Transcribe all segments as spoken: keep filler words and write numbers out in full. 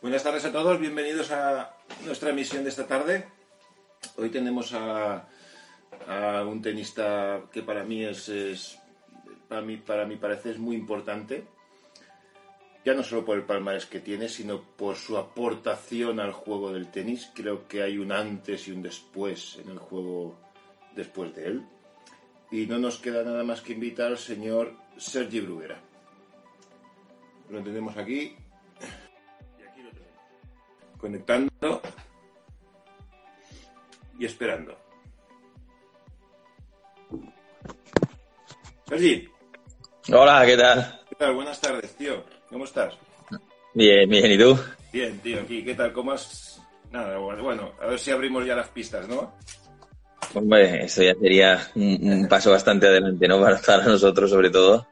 Buenas tardes a todos, bienvenidos a nuestra emisión de esta tarde. Hoy tenemos a, a un tenista que para mí es, es para mí, para mi parecer es muy importante, ya no solo por el palmarés que tiene, sino por su aportación al juego del tenis. Creo que hay un antes y un después en el juego después de él. Y no nos queda nada más que invitar al señor Sergi Bruguera. Lo tenemos aquí. Y aquí lo tenemos. Conectando y esperando. Sergi. Hola, ¿qué tal? ¿Qué tal? Buenas tardes, tío. ¿Cómo estás? Bien, bien. ¿Y tú? Bien, tío. Aquí, ¿qué tal? ¿Cómo has...? Nada, bueno, a ver si abrimos ya las pistas, ¿no? Hombre, eso ya sería un paso bastante adelante, ¿no? Para, para nosotros, sobre todo.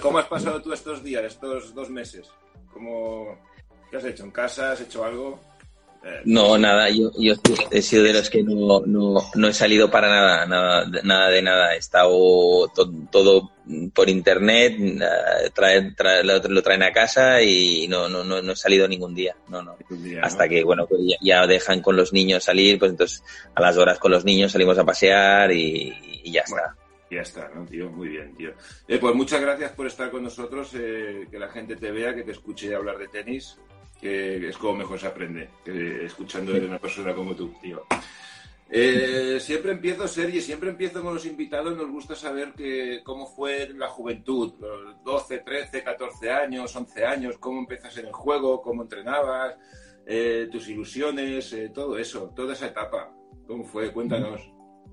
¿Cómo has pasado tú estos días, estos dos meses? ¿Cómo... ¿Qué has hecho? ¿En casa? ¿Has hecho algo? Eh, no, pues... nada. Yo, yo he sido de los que no, no, no he salido para nada, nada, nada de nada. He estado to, todo por internet, trae, trae, lo traen a casa y no, no, no, no he salido ningún día. No, no. Día, Hasta ¿no? que, bueno, pues ya, ya dejan con los niños salir, pues entonces a las horas con los niños salimos a pasear y, y ya bueno, está. Ya está, ¿no, tío? Muy bien, tío. Eh, pues muchas gracias por estar con nosotros, eh, que la gente te vea, que te escuche hablar de tenis, que es como mejor se aprende, que escuchando de una persona como tú, tío. Eh, siempre empiezo, Sergi, siempre empiezo con los invitados. Nos gusta saber que, cómo fue la juventud, los doce, trece, catorce años, once años, cómo empezas en el juego, cómo entrenabas, eh, tus ilusiones, eh, todo eso, toda esa etapa. ¿Cómo fue? Cuéntanos.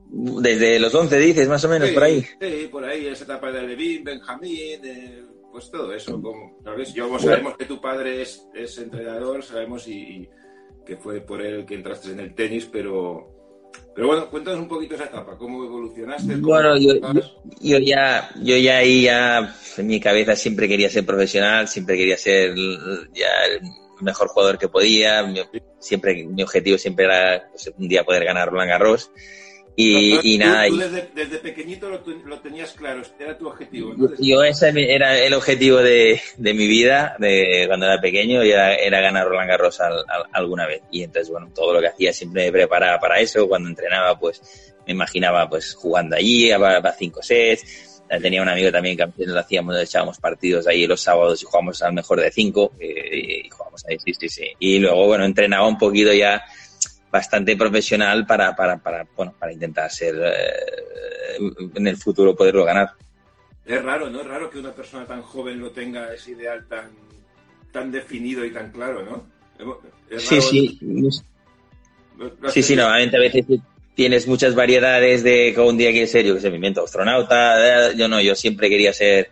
Desde los once, dices, más o menos, sí, por ahí. Sí, por ahí, esa etapa de Levín, Benjamín... Eh... Pues todo eso, como sabes, yo bueno. sabemos que tu padre es, es entrenador, sabemos y, y que fue por él que entraste en el tenis, pero pero bueno, cuéntanos un poquito esa etapa, cómo evolucionaste. Cómo bueno, yo, yo ya yo ya ahí ya en mi cabeza siempre quería ser profesional, siempre quería ser ya el mejor jugador que podía, mi, siempre mi objetivo siempre era pues, un día poder ganar Roland Garros. Y, no, no, y tú, nada. Tú desde, desde pequeñito lo, lo tenías claro, era tu objetivo, ¿no? Desde... Yo ese era el objetivo de, de mi vida, de cuando era pequeño, y era, era ganar Roland Garros al, al, alguna vez. Y entonces, bueno, todo lo que hacía siempre me preparaba para eso. Cuando entrenaba, pues me imaginaba pues jugando allí, a, a cinco sets. Tenía un amigo también que lo hacíamos, echábamos partidos ahí los sábados y jugábamos al mejor de cinco. Eh, y jugábamos ahí, sí, sí, sí. Y luego, bueno, entrenaba un poquito ya bastante profesional para para para bueno para intentar ser eh, en el futuro poderlo ganar. Es raro, ¿no? Es raro que una persona tan joven lo tenga ese ideal tan tan definido y tan claro, ¿no? Es sí, raro, sí. ¿No? Sí, sí, no, a veces tienes muchas variedades de que un día quieres ser, yo que sé, me invento, astronauta, yo no, yo siempre quería ser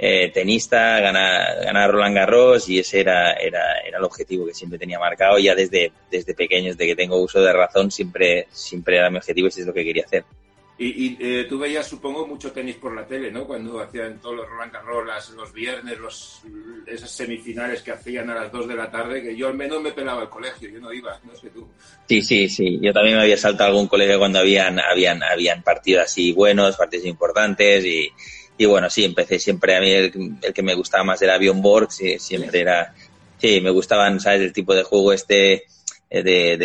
eh, tenista, ganar ganar Roland Garros, y ese era era era el objetivo que siempre tenía marcado ya desde desde pequeño, desde que tengo uso de razón, siempre siempre era mi objetivo, ese es lo que quería hacer. Y, y eh, tú veías, supongo, mucho tenis por la tele, ¿no? Cuando hacían todos los Roland Garros, las, los viernes, los esas semifinales que hacían a las dos de la tarde, que yo al menos me pelaba el colegio, yo no iba, no sé tú. Sí, sí, sí, yo también me había saltado algún colegio cuando habían habían habían partidos así buenos, partidos importantes y Y bueno, sí, empecé siempre, a mí el, el que me gustaba más era Björn Borg, sí, siempre era, sí, me gustaban, ¿sabes? El tipo de juego este de, de,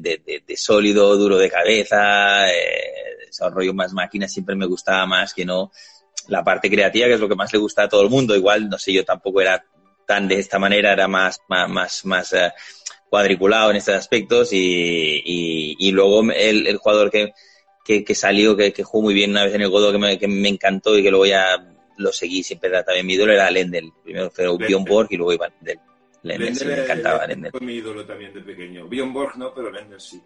de, de, de sólido, duro de cabeza, eh, ese rollo más máquina, siempre me gustaba más que no la parte creativa, que es lo que más le gusta a todo el mundo. Igual, no sé, yo tampoco era tan de esta manera, era más, más, más, más eh, cuadriculado en estos aspectos y, y, y luego el, el jugador que... Que, que salió, que, que jugó muy bien una vez en el Godó, que me, que me encantó y que luego ya lo seguí, siempre era también mi ídolo, era Lendl. Primero fue Björn Borg y luego Ivan Lendl. Lendl, Lendl sí, me encantaba. Lendl fue mi ídolo también de pequeño. Björn Borg no, pero Lendl sí.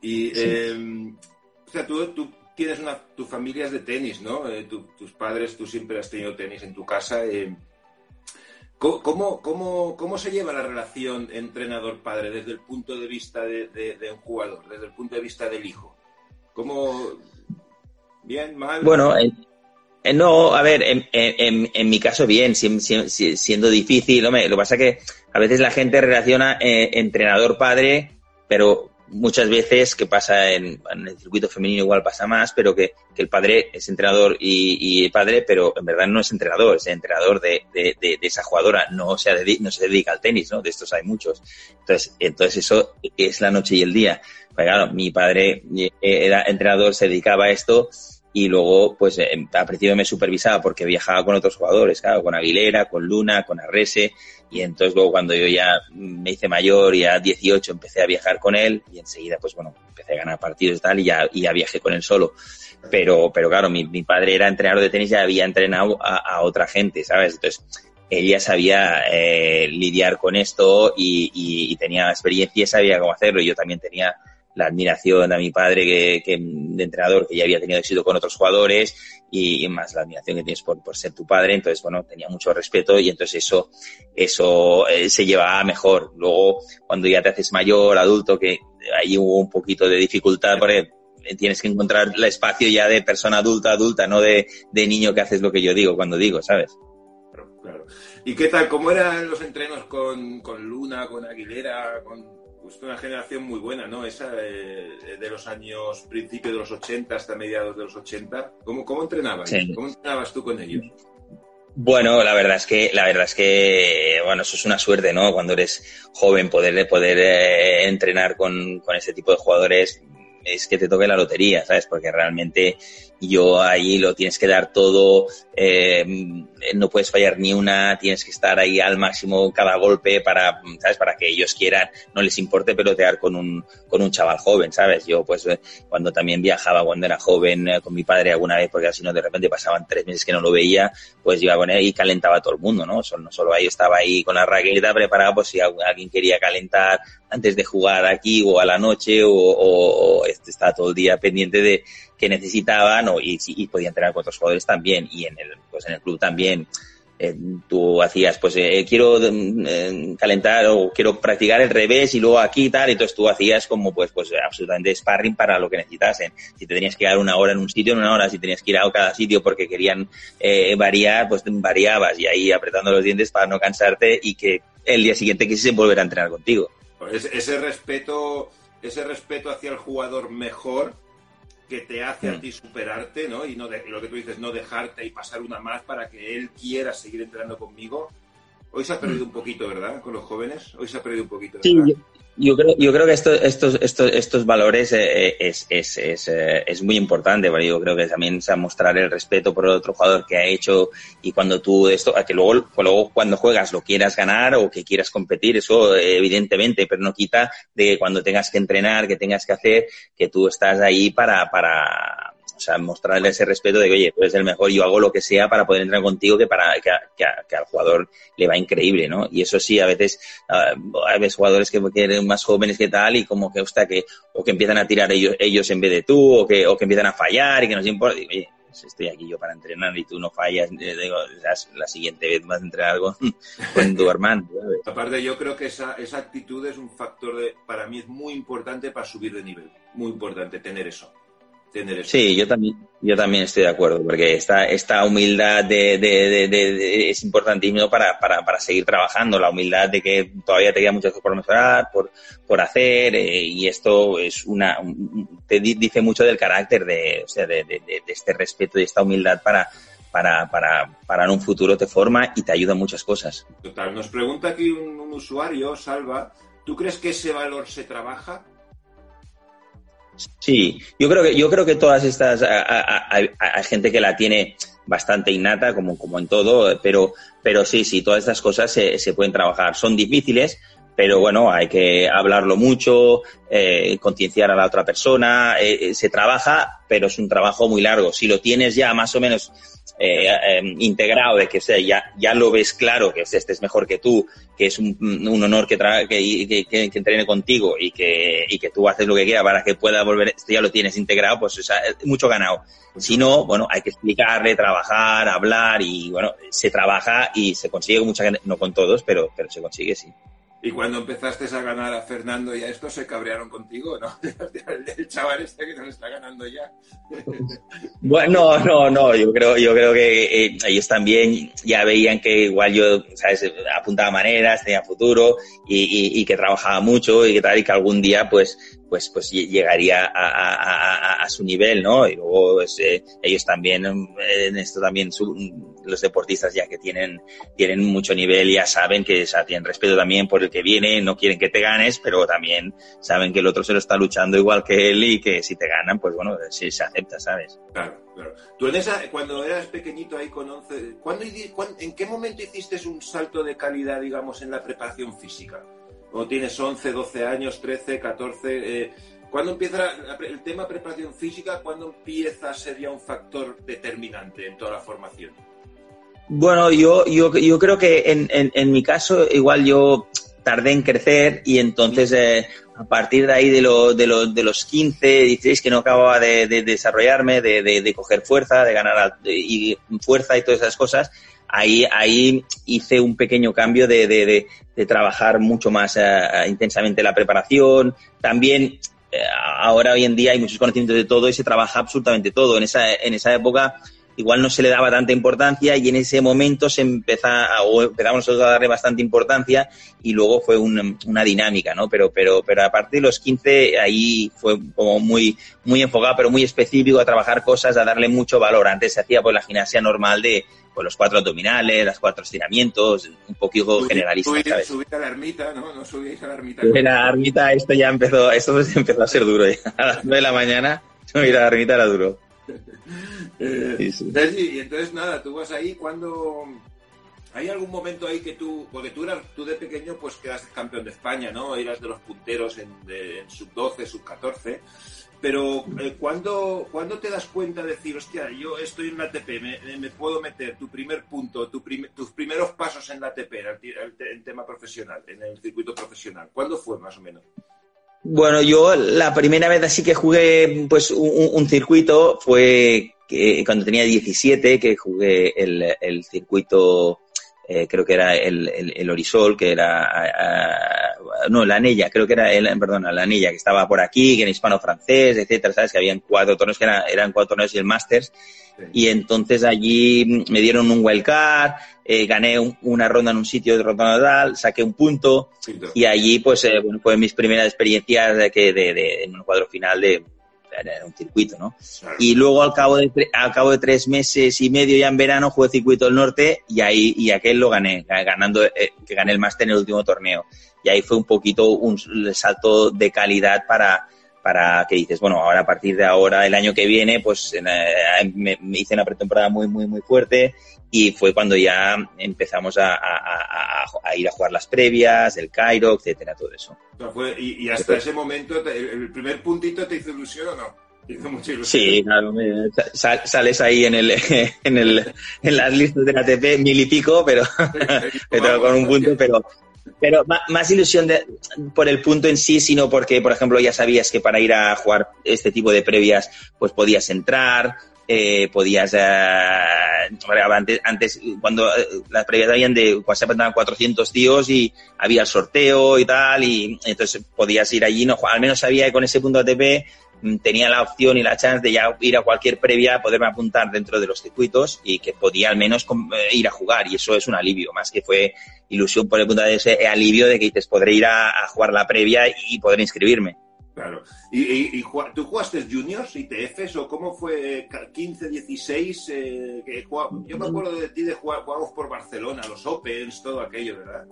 Y, sí. Eh, o sea, tú, tú tienes una, tu familia es de tenis, ¿no? Eh, tu, tus padres, tú siempre has tenido tenis en tu casa. Eh, ¿cómo, cómo, ¿Cómo se lleva la relación entrenador-padre desde el punto de vista de, de, de un jugador, desde el punto de vista del hijo? ¿Cómo? ¿Bien? ¿Mal? Bueno, eh, eh, no, a ver, en, en, en mi caso bien, si, si, siendo difícil. Hombre, lo que pasa es que a veces la gente relaciona eh, entrenador-padre, pero muchas veces, que pasa en, en el circuito femenino igual pasa más, pero que, que el padre es entrenador y, y padre, pero en verdad no es entrenador, es entrenador de, de, de, de esa jugadora, no se, dedica, no se dedica al tenis, ¿no? De estos hay muchos. Entonces, entonces eso es la noche y el día. Pues claro, mi padre era entrenador, se dedicaba a esto y luego, pues, al principio me supervisaba porque viajaba con otros jugadores, claro, con Aguilera, con Luna, con Arrese. Y entonces luego cuando yo ya me hice mayor y a dieciocho empecé a viajar con él y enseguida, pues bueno, empecé a ganar partidos y tal y ya, y ya viajé con él solo. Pero, pero claro, mi, mi padre era entrenador de tenis y había entrenado a, a otra gente, ¿sabes? Entonces él ya sabía eh, lidiar con esto y, y, y tenía experiencia y sabía cómo hacerlo. Y yo también tenía la admiración a mi padre que, que de entrenador, que ya había tenido éxito con otros jugadores, y, y más la admiración que tienes por, por ser tu padre. Entonces, bueno, tenía mucho respeto y entonces eso eso eh, se llevaba mejor. Luego, cuando ya te haces mayor, adulto, que ahí hubo un poquito de dificultad porque tienes que encontrar el espacio ya de persona adulta, adulta, no de, de niño que haces lo que yo digo cuando digo, ¿sabes? Claro, claro. ¿Y qué tal? ¿Cómo eran los entrenos con, con Luna, con Aguilera, con...? Pues una generación muy buena, ¿no? Esa de, de los años, principio de los ochenta hasta mediados de los ochenta. ¿Cómo, cómo entrenabas? Sí. ¿Cómo entrenabas tú con ellos? Bueno, la verdad es que, la verdad es que, bueno, eso es una suerte, ¿no? Cuando eres joven, poder, poder eh, entrenar con, con este tipo de jugadores, es que te toque la lotería, ¿sabes? Porque realmente yo ahí lo tienes que dar todo, eh, no puedes fallar ni una, tienes que estar ahí al máximo cada golpe para, ¿sabes? Para que ellos quieran, no les importe pelotear con un, con un chaval joven, ¿sabes? Yo, pues, cuando también viajaba, cuando era joven, eh, con mi padre alguna vez, porque así no, de repente pasaban tres meses que no lo veía, pues iba con él y calentaba a todo el mundo, ¿no? Solo, no solo ahí estaba ahí con la raqueta preparada, pues si alguien quería calentar antes de jugar aquí o a la noche o, o, o estaba todo el día pendiente de que necesitaban o, y, y podía entrenar con otros jugadores también y en el, pues en el club también. Eh, tú hacías, pues eh, quiero eh, calentar o quiero practicar el revés y luego aquí y tal, entonces tú hacías como pues pues absolutamente sparring para lo que necesitasen. Si te tenías que quedar una hora en un sitio, en una hora, si tenías que ir a cada sitio porque querían eh, variar, pues variabas y ahí apretando los dientes para no cansarte y que el día siguiente quisiesen volver a entrenar contigo. Pues ese respeto, ese respeto hacia el jugador mejor que te hace a ti superarte, ¿no? Y no de, lo que tú dices, no dejarte y pasar una más para que él quiera seguir entrenando conmigo. Hoy se ha perdido un poquito, ¿verdad? Con los jóvenes, hoy se ha perdido un poquito, ¿verdad? Sí, yo, yo creo, yo creo que esto, estos, estos, estos valores eh, es, es, es, eh, es muy importante, porque yo creo que también es a mostrar el respeto por el otro jugador que ha hecho y cuando tú esto, a que luego, luego cuando juegas lo quieras ganar o que quieras competir, eso eh, evidentemente, pero no quita de que cuando tengas que entrenar, que tengas que hacer, que tú estás ahí para, para, o sea, mostrarle ese respeto de que, oye, tú eres el mejor, yo hago lo que sea para poder entrar contigo, que para que, que, que al jugador le va increíble, ¿no? Y eso sí, a veces a veces jugadores que, que eran más jóvenes que tal y como que, hostia, que o que empiezan a tirar ellos ellos en vez de tú o que o que empiezan a fallar y que no se importa. Y, oye, pues estoy aquí yo para entrenar y tú no fallas. Digo, la siguiente vez vas a entrenar con, con tu hermano, ¿sabes? Aparte, yo creo que esa, esa actitud es un factor, de, para mí es muy importante para subir de nivel. Muy importante tener eso. Sí, yo también, yo también estoy de acuerdo, porque esta, esta humildad de, de, de, de, de, es importantísimo para, para, para seguir trabajando, la humildad de que todavía te quedan muchas cosas por mejorar, por, por hacer, eh, y esto es una, te dice mucho del carácter de, o sea, de, de, de, de este respeto y esta humildad para, para, para, para en un futuro te forma y te ayuda en muchas cosas. Total, nos pregunta aquí un, un usuario, Salva, ¿tú crees que ese valor se trabaja? Sí, yo creo que yo creo que todas estas hay gente que la tiene bastante innata, como como en todo, pero pero sí, sí, todas estas cosas se, se pueden trabajar, son difíciles, pero bueno, hay que hablarlo mucho, eh, concienciar a la otra persona, eh, se trabaja, pero es un trabajo muy largo. Si lo tienes ya más o menos eh, eh, integrado, de que o sea, ya, ya lo ves claro que o sea, este es mejor que tú, que es un, un honor que, tra- que, que, que, que entrene contigo y que, y que tú haces lo que quieras para que pueda volver, esto ya lo tienes integrado, pues o sea, mucho ganado. Si no, bueno, hay que explicarle, trabajar, hablar y bueno, se trabaja y se consigue con mucha gente, no con todos, pero, pero se consigue, sí. Y cuando empezaste a ganar a Fernando y a esto, ¿se cabrearon contigo, no? El chaval este que nos está ganando ya. Bueno, no, no, yo creo, yo creo que eh, ellos también ya veían que igual yo, ¿sabes? Apuntaba maneras, tenía futuro y, y, y que trabajaba mucho y que tal, y que algún día, pues, pues, pues llegaría a, a, a, a su nivel, ¿no? Y luego, pues, eh, ellos también, en esto también, su, los deportistas ya que tienen, tienen mucho nivel, ya saben que, o sea, tienen respeto también por el que viene, no quieren que te ganes, pero también saben que el otro se lo está luchando igual que él y que si te ganan, pues bueno, sí se acepta, ¿sabes? Claro, claro. Tú en esa, cuando eras pequeñito ahí con once, ¿cuándo, cuándo, ¿en qué momento hiciste un salto de calidad, digamos, en la preparación física? ¿O tienes once, doce años, trece, catorce? Eh, ¿Cuándo empieza el tema preparación física? ¿Cuándo empieza a ser ya un factor determinante en toda la formación? Bueno, yo yo yo creo que en, en, en mi caso igual yo tardé en crecer y entonces eh, a partir de ahí de, lo, de, lo, de los quince, dieciséis que no acababa de, de desarrollarme, de, de, de coger fuerza, de ganar y fuerza y todas esas cosas, ahí ahí hice un pequeño cambio de, de, de, de trabajar mucho más eh, intensamente la preparación, también. Eh, ahora hoy en día hay muchos conocimientos de todo y se trabaja absolutamente todo. En esa en esa época igual no se le daba tanta importancia y en ese momento se empezaba, o empezamos nosotros a darle bastante importancia y luego fue un, una dinámica, ¿no? Pero, pero, pero a partir de los quince ahí fue como muy, muy enfocado, pero muy específico a trabajar cosas, a darle mucho valor. Antes se hacía pues la gimnasia normal de pues, los cuatro abdominales, los cuatro estiramientos, un poquito generalista, subir, ¿sabes? Subir a la ermita, ¿no? No subíais a la ermita. En la ermita esto ya empezó, esto empezó a ser duro ya. A las nueve de la mañana subir a la ermita era duro. eh, sí, sí. Y entonces nada, tú vas ahí cuando hay algún momento ahí que tú, porque tú eras, tú de pequeño pues quedas campeón de España, ¿no? Eras de los punteros en, en sub doce, sub catorce, pero eh, cuando cuando te das cuenta de decir, hostia, yo estoy en la A T P, me, me puedo meter tu primer punto, tu prim, tus primeros pasos en la A T P, en tema profesional, en el circuito profesional, ¿cuándo fue más o menos? Bueno, yo la primera vez así que jugué pues un, un circuito fue que, cuando tenía diecisiete, que jugué el, el circuito, eh, creo que era el, el, el Orisol, que era, a, a, no, la Anella, creo que era, el, perdona, la Anella, que estaba por aquí, que era hispano-francés, etcétera, ¿sabes? Que habían cuatro torneos, que era, eran cuatro torneos y el Masters. Sí. Y entonces allí me dieron un wildcard, eh, gané un, una ronda en un sitio, otra ronda en tal, saqué un punto, sí, y allí pues eh, bueno, fue mis primeras experiencias de que de, de en un cuadro final de, de un circuito, ¿no? Claro. Y luego al cabo de al cabo de tres meses y medio ya en verano jugué circuito del norte y ahí y aquel lo gané, ganando eh, que gané el máster en el último torneo y ahí fue un poquito un salto de calidad para para que dices, bueno, ahora a partir de ahora, el año que viene, pues eh, me, me hice una pretemporada muy, muy, muy fuerte y fue cuando ya empezamos a, a, a, a ir a jugar las previas, el Cairo, etcétera, todo eso. Y, y hasta ese momento, ¿el primer puntito te hizo ilusión o no? Te hizo mucha ilusión. Sí, claro, sal, sales ahí en el, en el en las listas de la A T P mil y pico, pero, pero con un punto, pero... Pero más ilusión de, por el punto en sí, sino porque, por ejemplo, ya sabías que para ir a jugar este tipo de previas, pues podías entrar, eh, podías... Eh, antes, antes, cuando las previas habían de... se apuntaban cuatrocientos tíos y había el sorteo y tal, y entonces podías ir allí, no, al menos sabía que con ese punto A T P tenía la opción y la chance de ya ir a cualquier previa, poderme apuntar dentro de los circuitos y que podía al menos ir a jugar, y eso es un alivio, más que fue ilusión por el punto de ese alivio de que dices, podré ir a, a jugar la previa y poder inscribirme. Claro. ¿Y, y, y tú jugaste juniors, I T Fs o cómo fue quince, dieciséis? Eh, que jugaba, yo me acuerdo de ti de jugar, jugamos por Barcelona, los Opens, todo aquello, ¿verdad?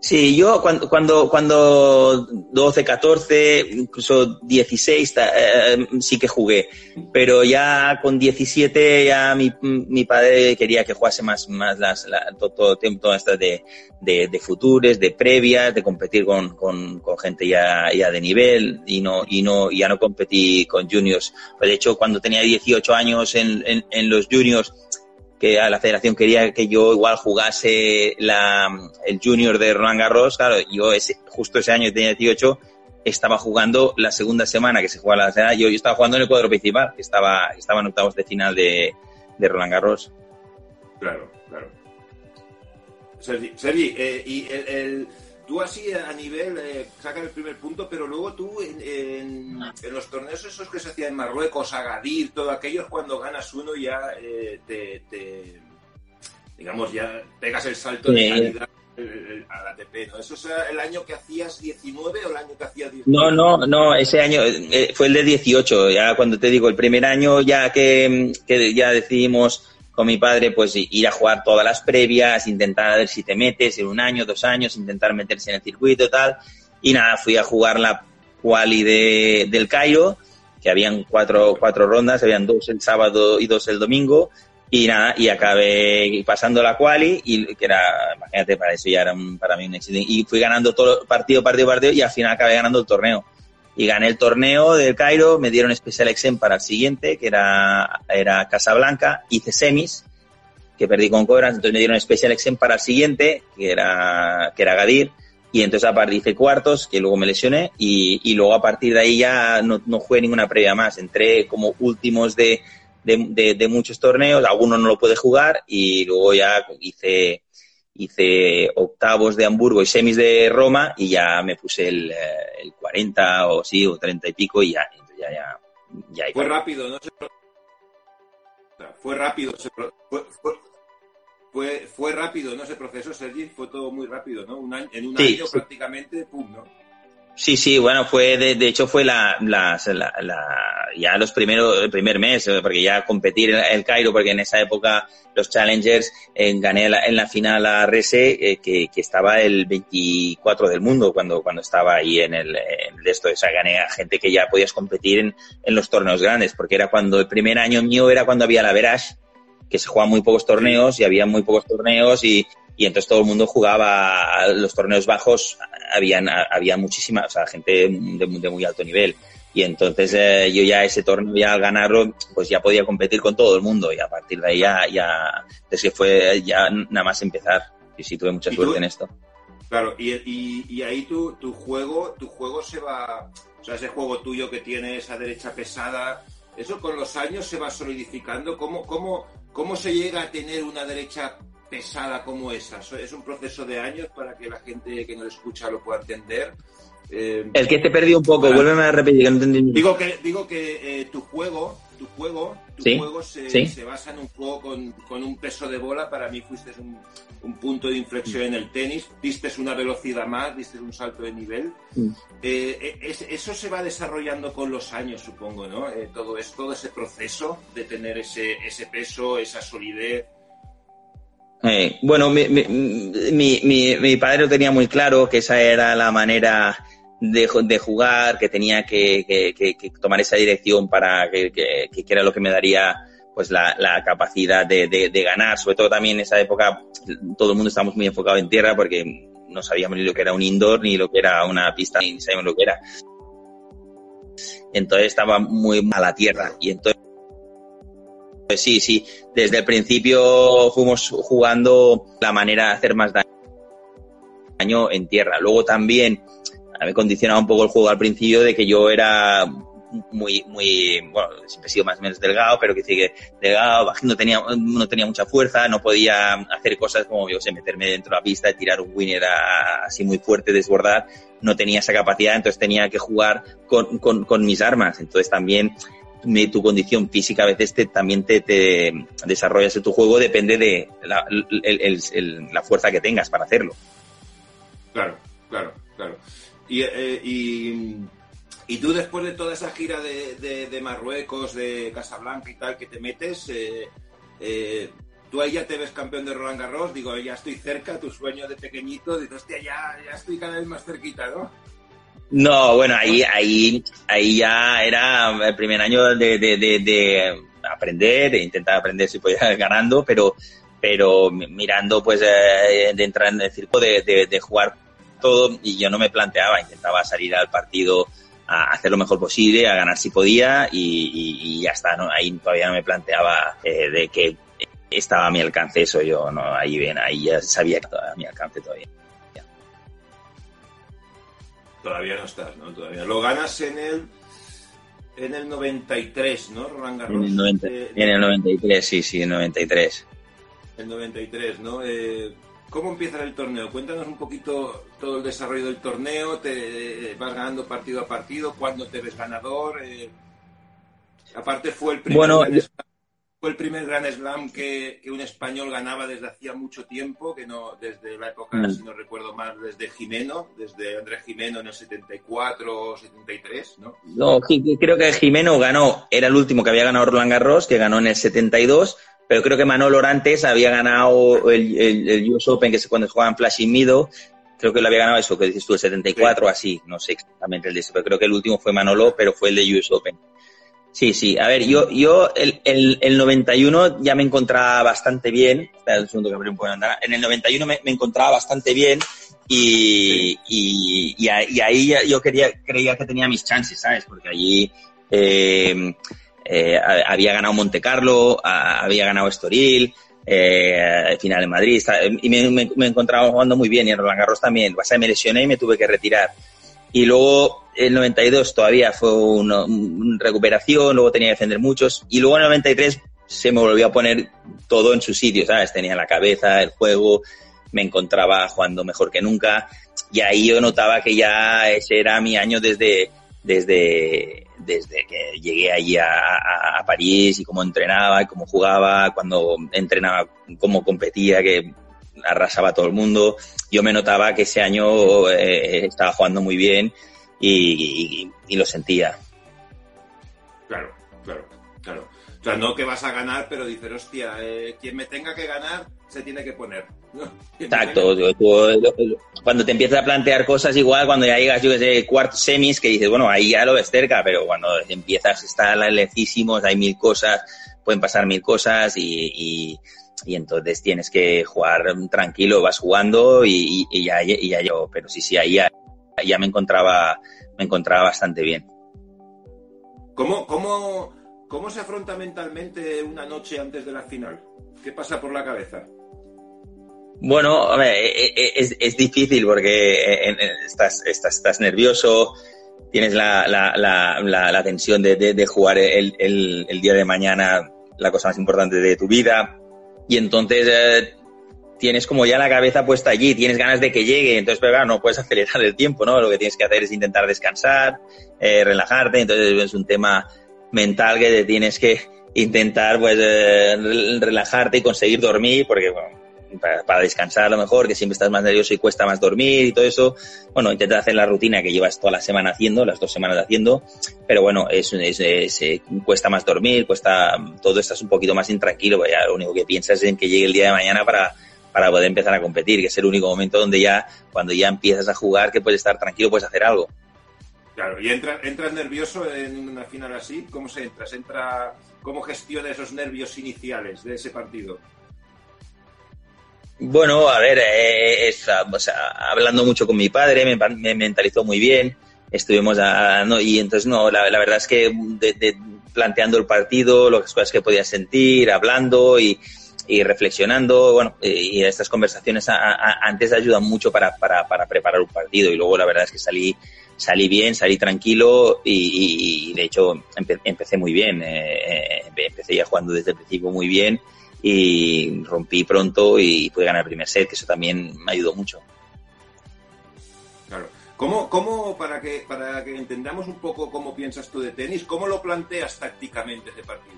Sí, yo cuando cuando cuando doce, catorce, incluso dieciséis eh, sí que jugué, pero ya con diecisiete ya mi mi padre quería que jugase más más las la, todo tiempo todo, todas de de de futures, de previas, de competir con con con gente ya ya de nivel y no y no ya no competí con juniors. Pues de hecho cuando tenía dieciocho años en en, en los juniors que la federación quería que yo igual jugase la, el junior de Roland Garros, claro, yo ese, justo ese año tenía dieciocho, estaba jugando la segunda semana que se jugaba la semana, yo, yo estaba jugando en el cuadro principal, que estaba, estaba en octavos de final de, de Roland Garros. Claro, claro. Sergi, Sergi eh, y el, el, tú así a nivel, eh, sacas el primer punto, pero luego tú en, en, en los torneos esos que se hacían en Marruecos, Agadir, todo aquello, cuando ganas uno ya eh, te, te, digamos, ya pegas el salto de calidad. El, el, al A T P, ¿no? ¿Eso es el año que hacías diecinueve o el año que hacías dieciocho? No, no, no, ese año eh, fue el de dieciocho, ya cuando te digo, el primer año ya que, que ya decidimos con mi padre pues ir a jugar todas las previas, intentar a ver si te metes en un año, dos años, intentar meterse en el circuito tal, y nada, fui a jugar la quali de, del Cairo, que habían cuatro, cuatro rondas, habían dos el sábado y dos el domingo. Y nada, y acabé pasando la quali, y que era, imagínate, para eso ya era un, para mí un éxito. Y fui ganando todo partido, partido, partido, y al final acabé ganando el torneo. Y gané el torneo del Cairo, me dieron especial exempt para el siguiente, que era, era Casablanca, hice semis, que perdí con Cobras, entonces me dieron especial exempt para el siguiente, que era, que era Agadir, y entonces a partir de cuartos, que luego me lesioné, y, y luego a partir de ahí ya no, no jugué ninguna previa más, entré como últimos de, De, de, de muchos torneos, algunos no lo puede jugar, y luego ya hice hice octavos de Hamburgo y semis de Roma, y ya me puse el, el cuarenta o sí, o treinta y pico, y ya ya ya, ya fue rápido, no se... fue rápido se... Fue, fue, fue, fue rápido, no se procesó, Sergi, fue todo muy rápido, ¿no? Un año, en un sí, año sí. Prácticamente pum, ¿no? Sí, sí, bueno, fue, de, de hecho fue la, la, la, la, ya los primeros, el primer mes, porque ya competir en el Cairo, porque en esa época los Challengers, eh, gané la, en la final a Rese, eh, que, que estaba el veinticuatro del mundo cuando, cuando estaba ahí en el, en el esto, o sea, gané a gente que ya podías competir en, en los torneos grandes, porque era cuando, el primer año mío era cuando había la Verage, que se jugaban muy pocos torneos y había muy pocos torneos y, y entonces todo el mundo jugaba a los torneos bajos, habían había muchísima, o sea, gente de, de muy alto nivel, y entonces eh, yo ya ese torneo, ya al ganarlo, pues ya podía competir con todo el mundo, y a partir de ahí ya, ya es que fue ya nada más empezar, y sí tuve mucha suerte en esto. Claro, y, y, y ahí tu, tu juego, tu juego se va, o sea, ese juego tuyo que tiene esa derecha pesada, eso con los años se va solidificando. ¿Cómo, cómo, cómo se llega a tener una derecha pesada como esa? Es un proceso de años para que la gente que nos escucha lo pueda entender. Eh, el que te perdí un poco, para... vuélveme a repetir, que no entendí. Digo que, digo que eh, tu juego, tu juego, tu ¿Sí? juego se, ¿Sí? se basa en un juego con, con un peso de bola. Para mí fuiste un, un punto de inflexión mm. en el tenis, diste una velocidad más, diste un salto de nivel. Mm. Eh, es, eso se va desarrollando con los años, supongo, ¿no? Eh, todo es todo ese proceso de tener ese, ese peso, esa solidez. Eh, bueno, mi, mi, mi, mi, mi padre lo tenía muy claro, que esa era la manera de, de jugar, que tenía que, que, que, que tomar esa dirección para que, que, que era lo que me daría pues la, la capacidad de, de, de ganar. Sobre todo también en esa época todo el mundo estábamos muy enfocado en tierra, porque no sabíamos ni lo que era un indoor, ni lo que era una pista, ni sabíamos lo que era. Entonces estaba muy mala tierra, y entonces Pues sí, sí, desde el principio fuimos jugando la manera de hacer más daño en tierra. Luego también me condicionaba un poco el juego al principio, de que yo era muy, muy, bueno, siempre he sido más o menos delgado, pero que sí que delgado, no tenía, no tenía mucha fuerza, no podía hacer cosas como, yo sé, meterme dentro de la pista, tirar un winner a, así muy fuerte, desbordar, no tenía esa capacidad, entonces tenía que jugar con, con, con mis armas, entonces también... tu condición física a veces te, también te, te desarrollas en tu juego, depende de la, el, el, el, la fuerza que tengas para hacerlo. Claro, claro, claro. Y, eh, y, y tú, después de toda esa gira de, de, de Marruecos, de Casablanca y tal, que te metes, eh, eh, tú ahí ya te ves campeón de Roland Garros, digo, ya estoy cerca, tu sueño de pequeñito, dices, hostia, ya, ya estoy cada vez más cerquita, ¿no? No, bueno, ahí, ahí, ahí ya era el primer año de, de, de, de aprender, de intentar aprender si podía ganando, pero, pero mirando pues eh, de entrar en el circo, de, de, de jugar todo, y yo no me planteaba, intentaba salir al partido a hacer lo mejor posible, a ganar si podía, y, y, y ya está, ¿no? Ahí todavía no me planteaba eh, de que estaba a mi alcance eso, yo no, ahí ven, ahí ya sabía que estaba a mi alcance todavía. Ya. Todavía no estás, ¿no? Todavía lo ganas en el en el noventa y tres, ¿no? Roland Garros. En el, noventa, eh, en el noventa y tres, sí, sí, en el noventa y tres. El noventa y tres, ¿no? Eh, ¿Cómo empieza el torneo? Cuéntanos un poquito todo el desarrollo del torneo, te eh, vas ganando partido a partido, ¿cuándo te ves ganador? Eh, aparte fue el primer bueno, gran slam, fue el primer gran slam que, que un español ganaba desde hacía mucho tiempo, que no desde la época, no. si no recuerdo mal, desde Gimeno, desde Andrés Gimeno en el setenta y cuatro o setenta y tres, ¿no? No, creo que Gimeno ganó, era el último que había ganado Roland Garros, que ganó en el setenta y dos, pero creo que Manolo Orantes había ganado el, el, el U S Open, que es cuando jugaban Flash y Mido, creo que lo había ganado eso, que dices tú, el setenta y cuatro, sí. Así, no sé exactamente el de eso, pero creo que el último fue Manolo, pero fue el de U S Open. Sí, sí, a ver, yo yo el, el, el noventa y uno ya me encontraba bastante bien, espera un segundo que abrí un poco de andana, en el noventa y uno me, me encontraba bastante bien y, sí. y, y, a, y ahí yo quería creía que tenía mis chances, ¿sabes? Porque allí... Eh, Eh, había ganado Monte Carlo, a, había ganado Estoril, eh, final en Madrid, está, y me, me, me encontraba jugando muy bien, y en Roland Garros también. Barça me lesioné y me tuve que retirar. Y luego el noventa y dos todavía fue una, una recuperación, luego tenía que defender muchos, y luego en el noventa y tres se me volvió a poner todo en su sitio, ¿sabes? Tenía la cabeza, el juego, me encontraba jugando mejor que nunca, y ahí yo notaba que ya ese era mi año desde... desde desde que llegué allí a, a, a París y cómo entrenaba y cómo jugaba, cuando entrenaba, cómo competía, que arrasaba a todo el mundo. Yo me notaba que ese año eh, estaba jugando muy bien y, y, y lo sentía. Claro, claro, claro. O sea, no que vas a ganar, pero dices, hostia, eh, quien me tenga que ganar se tiene que poner, ¿no? Exacto. Tú, tú, cuando te empiezas a plantear cosas, igual cuando ya llegas, yo que sé, cuartos semis, que dices, bueno, ahí ya lo ves cerca, pero cuando empiezas a estar lejísimos, hay mil cosas, pueden pasar mil cosas y, y, y entonces tienes que jugar tranquilo, vas jugando y, y, y, ya, y ya yo, pero sí, sí, ahí ya, ya me encontraba, me encontraba bastante bien. ¿Cómo, cómo, cómo se afronta mentalmente una noche antes de la final? ¿Qué pasa por la cabeza? Bueno, a ver, es, es difícil porque estás, estás, estás nervioso, tienes la, la, la, la, la tensión de, de, de jugar el, el, el día de mañana, la cosa más importante de tu vida, y entonces eh, tienes como ya la cabeza puesta allí, tienes ganas de que llegue, entonces, pero claro, no puedes acelerar el tiempo, ¿no? Lo que tienes que hacer es intentar descansar, eh, relajarte, entonces es un tema mental que te tienes que intentar, pues, eh, relajarte y conseguir dormir, porque, bueno, para descansar a lo mejor, que siempre estás más nervioso y cuesta más dormir y todo eso. Bueno, intentas hacer la rutina que llevas toda la semana haciendo, las dos semanas haciendo, pero bueno, es, es, es, cuesta más dormir, cuesta todo, estás un poquito más intranquilo, porque ya lo único que piensas es en que llegue el día de mañana para, para poder empezar a competir, que es el único momento donde ya, cuando ya empiezas a jugar, que puedes estar tranquilo, puedes hacer algo. Claro, ¿y entras, entras nervioso en una final así? ¿Cómo se entras? Entra, ¿cómo gestiona esos nervios iniciales de ese partido? Bueno, a ver, eh, es, o sea, hablando mucho con mi padre, me, me mentalizó muy bien, estuvimos a, no, y entonces no, la, la verdad es que de, de, planteando el partido, las cosas que podía sentir, hablando y, y reflexionando, bueno, y estas conversaciones a, a, antes ayudan mucho para, para, para preparar un partido, y luego la verdad es que salí salí bien, salí tranquilo y, y, y de hecho empe, empecé muy bien, eh, empecé ya jugando desde el principio muy bien. Y rompí pronto y pude ganar el primer set, que eso también me ayudó mucho. Claro. ¿Cómo, cómo para que para que entendamos un poco cómo piensas tú de tenis, cómo lo planteas tácticamente este partido?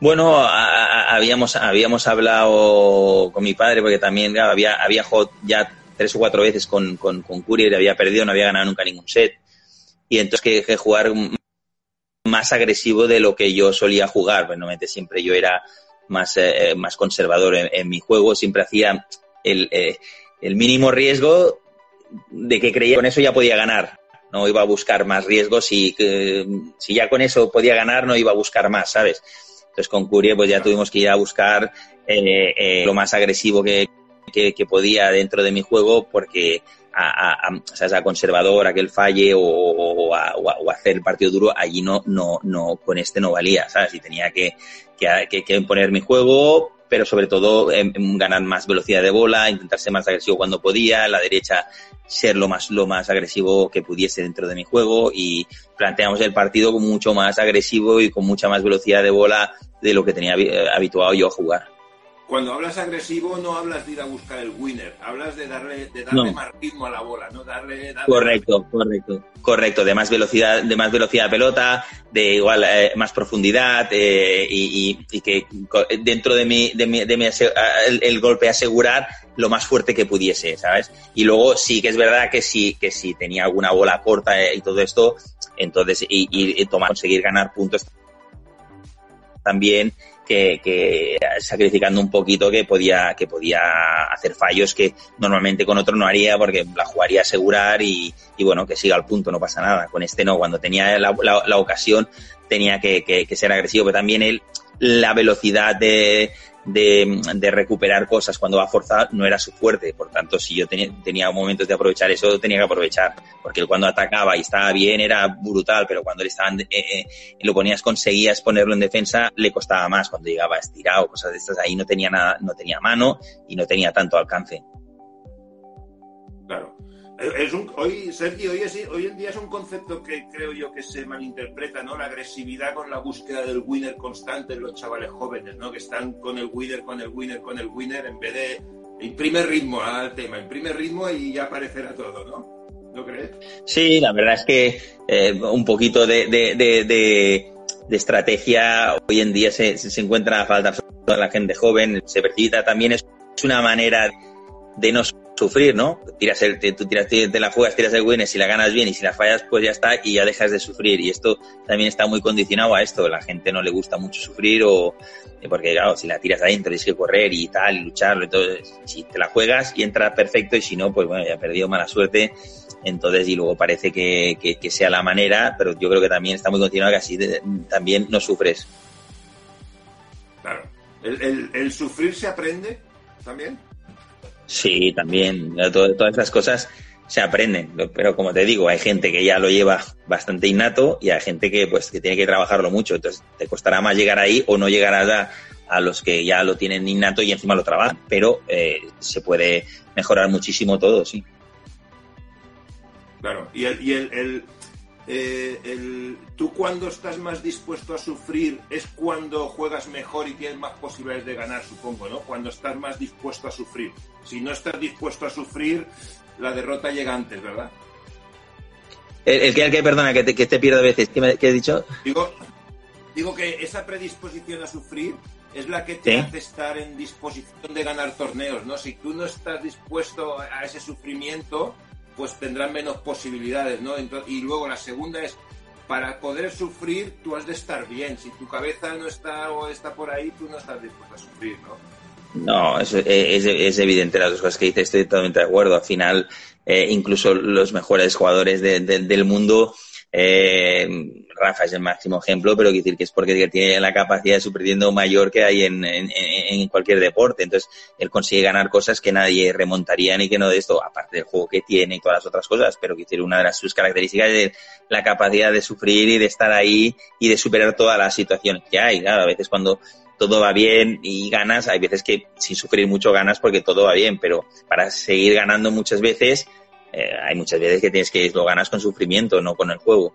Bueno, a, a, habíamos habíamos hablado con mi padre, porque también claro, había había jugado ya tres o cuatro veces con con, con Curry, y le había perdido, no había ganado nunca ningún set. Y entonces que, que jugar más agresivo de lo que yo solía jugar. Bueno, normalmente siempre yo era más, eh, más conservador en, en mi juego, siempre hacía el, eh, el mínimo riesgo de que creía que con eso ya podía ganar, no iba a buscar más riesgos y eh, si ya con eso podía ganar no iba a buscar más, ¿sabes? Entonces con Curry pues ya tuvimos que ir a buscar eh, eh, lo más agresivo que, que, que podía dentro de mi juego porque a, a, a, ¿sabes? A conservador, a que él falle o, o, a, o a hacer el partido duro, allí no, no, no, con este no valía, ¿sabes? Y tenía que, que, que, que imponer mi juego, pero sobre todo eh, ganar más velocidad de bola, intentar ser más agresivo cuando podía, la derecha ser lo más, lo más agresivo que pudiese dentro de mi juego, y planteamos el partido con mucho más agresivo y con mucha más velocidad de bola de lo que tenía habituado yo a jugar. Cuando hablas agresivo no hablas de ir a buscar el winner, hablas de darle, de darle no. más ritmo a la bola, ¿no? Darle, darle correcto, más... correcto, correcto, de más velocidad, de más velocidad a pelota, de igual eh, más profundidad eh, y, y, y que dentro de mi, de mi, de mi ase- el, el golpe asegurar lo más fuerte que pudiese, ¿sabes? Y luego sí que es verdad que sí, que si sí, tenía alguna bola corta eh, y todo esto, entonces y, y, y tomar, conseguir ganar puntos también. Que, que sacrificando un poquito que podía que podía hacer fallos que normalmente con otro no haría porque la jugaría a asegurar y, y bueno, que siga al punto, no pasa nada. Con este no, cuando tenía la, la, la ocasión tenía que, que, que ser agresivo, pero también él, la velocidad de, de, de recuperar cosas cuando va a forzar no era su fuerte, por tanto si yo tenía, tenía momentos de aprovechar eso, tenía que aprovechar, porque él cuando atacaba y estaba bien era brutal, pero cuando le estaban eh, eh, lo ponías, conseguías ponerlo en defensa, le costaba más cuando llegaba estirado, cosas de estas, ahí no tenía nada, no tenía mano y no tenía tanto alcance. Claro. Es un, hoy, Sergi, hoy, es, hoy en día es un concepto que creo yo que se malinterpreta, ¿no? La agresividad con la búsqueda del winner constante en los chavales jóvenes, ¿no? Que están con el winner, con el winner, con el winner, en vez de imprime ritmo al tema, imprime ritmo y ya aparecerá todo, ¿no? ¿No crees? Sí, la verdad es que eh, un poquito de, de, de, de, de estrategia hoy en día se, se encuentra a falta de la gente joven, se percibita también, es una manera de no sufrir, ¿no? Tiras el, te, tú tiras, te, te la juegas, tiras el winner, si la ganas bien y si la fallas, pues ya está y ya dejas de sufrir. Y esto también está muy condicionado a esto. La gente no le gusta mucho sufrir o porque, claro, si la tiras adentro tienes que correr y tal, y lucharlo. Entonces, si te la juegas y entra perfecto y si no, pues bueno, ya he perdido, mala suerte. Entonces, y luego parece que, que, que sea la manera, pero yo creo que también está muy condicionado que así de, también no sufres. Claro. ¿El, el, el sufrir se aprende también? Sí, también. Todo, todas estas cosas se aprenden. Pero como te digo, hay gente que ya lo lleva bastante innato y hay gente que pues que tiene que trabajarlo mucho. Entonces te costará más llegar ahí o no llegarás a, a los que ya lo tienen innato y encima lo trabajan. Pero eh, se puede mejorar muchísimo todo, sí. Claro. Y el, y el, el, eh, el tú cuando estás más dispuesto a sufrir es cuando juegas mejor y tienes más posibilidades de ganar, supongo, ¿no? Cuando estás más dispuesto a sufrir. Si no estás dispuesto a sufrir, la derrota llega antes, ¿verdad? El, el, que, el que, perdona, que te, que te pierdo a veces. ¿Qué, me, qué he dicho? Digo, digo que esa predisposición a sufrir es la que te ¿Sí? hace estar en disposición de ganar torneos, ¿no? Si tú no estás dispuesto a ese sufrimiento, pues tendrás menos posibilidades, ¿no? Entonces, y luego la segunda es, para poder sufrir, tú has de estar bien. Si tu cabeza no está o está por ahí, tú no estás dispuesto a sufrir, ¿no? No, es, es, es evidente las dos cosas que dices, estoy totalmente de acuerdo. Al final, eh, incluso los mejores jugadores de, de, del mundo, eh, Rafa es el máximo ejemplo, pero quiero decir que es porque tiene la capacidad de sufrimiento mayor que hay en, en, en cualquier deporte. Entonces, él consigue ganar cosas que nadie remontaría ni que no de esto, aparte del juego que tiene y todas las otras cosas, pero quiero decir, una de las, sus características es la capacidad de sufrir y de estar ahí y de superar todas las situaciones que hay. Claro, a veces cuando todo va bien y ganas, hay veces que sin sufrir mucho ganas porque todo va bien, pero para seguir ganando muchas veces, eh, hay muchas veces que tienes que lo ganas con sufrimiento, no con el juego.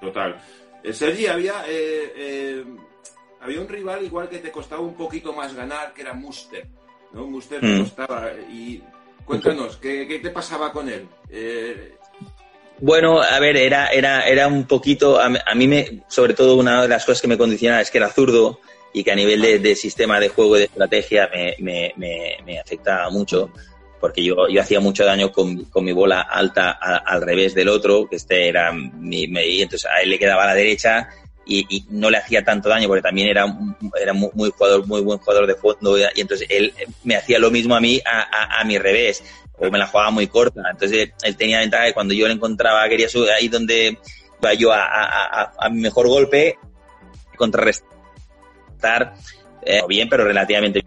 Total. Eh, Sergi, había eh, eh, había un rival igual que te costaba un poquito más ganar, que era Muster, ¿no? Muster te mm. costaba. Y cuéntanos, ¿qué, qué te pasaba con él? Eh, Bueno, a ver, era era era un poquito, a, a mí me, sobre todo una de las cosas que me condicionaba es que era zurdo, y que a nivel de, de sistema de juego y de estrategia me, me, me, me afectaba mucho, porque yo, yo hacía mucho daño con, con mi bola alta a, al revés del otro, que este era mi, me, y entonces a él le quedaba a la derecha y, y no le hacía tanto daño, porque también era, era muy, muy jugador, muy buen jugador de fondo, y, y entonces él me hacía lo mismo a mí a, a, a mi revés, o me la jugaba muy corta. Entonces él tenía la ventaja que cuando yo le encontraba, quería subir ahí donde iba yo a, a, a, a mi mejor golpe, contrarrestar estar eh, bien, pero relativamente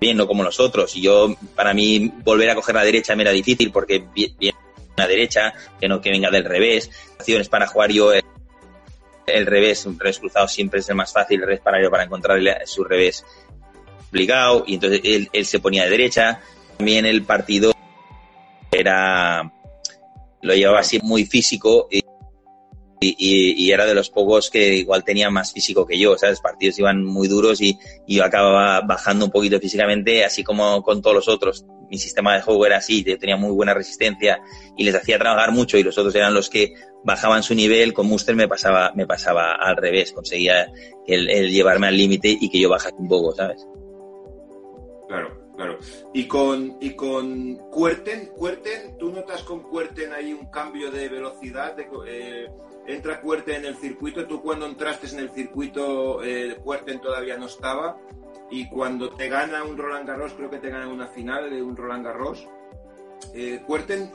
bien, no como nosotros. Y yo, para mí, volver a coger la derecha me era difícil porque viene una derecha, que no que venga del revés. Acciones para jugar yo el, el revés, un revés cruzado siempre es el más fácil, el revés para yo para encontrar su revés complicado. Y entonces él, él se ponía de derecha. También el partido era, lo llevaba así muy físico y, y, y era de los pocos que igual tenía más físico que yo, ¿sabes? Partidos iban muy duros y, y yo acababa bajando un poquito físicamente, así como con todos los otros. Mi sistema de juego era así, yo tenía muy buena resistencia y les hacía trabajar mucho, y los otros eran los que bajaban su nivel. Con Muster me pasaba, me pasaba al revés, conseguía el, el llevarme al límite y que yo bajase un poco, ¿sabes? Claro. Claro. Y con y con Kuerten, Kuerten, ¿tú notas con Kuerten ahí un cambio de velocidad? De, eh, entra Kuerten en el circuito. Tú cuando entraste en el circuito, eh, Kuerten todavía no estaba. Y cuando te gana un Roland Garros, creo que te gana una final de un Roland Garros, eh, Kuerten,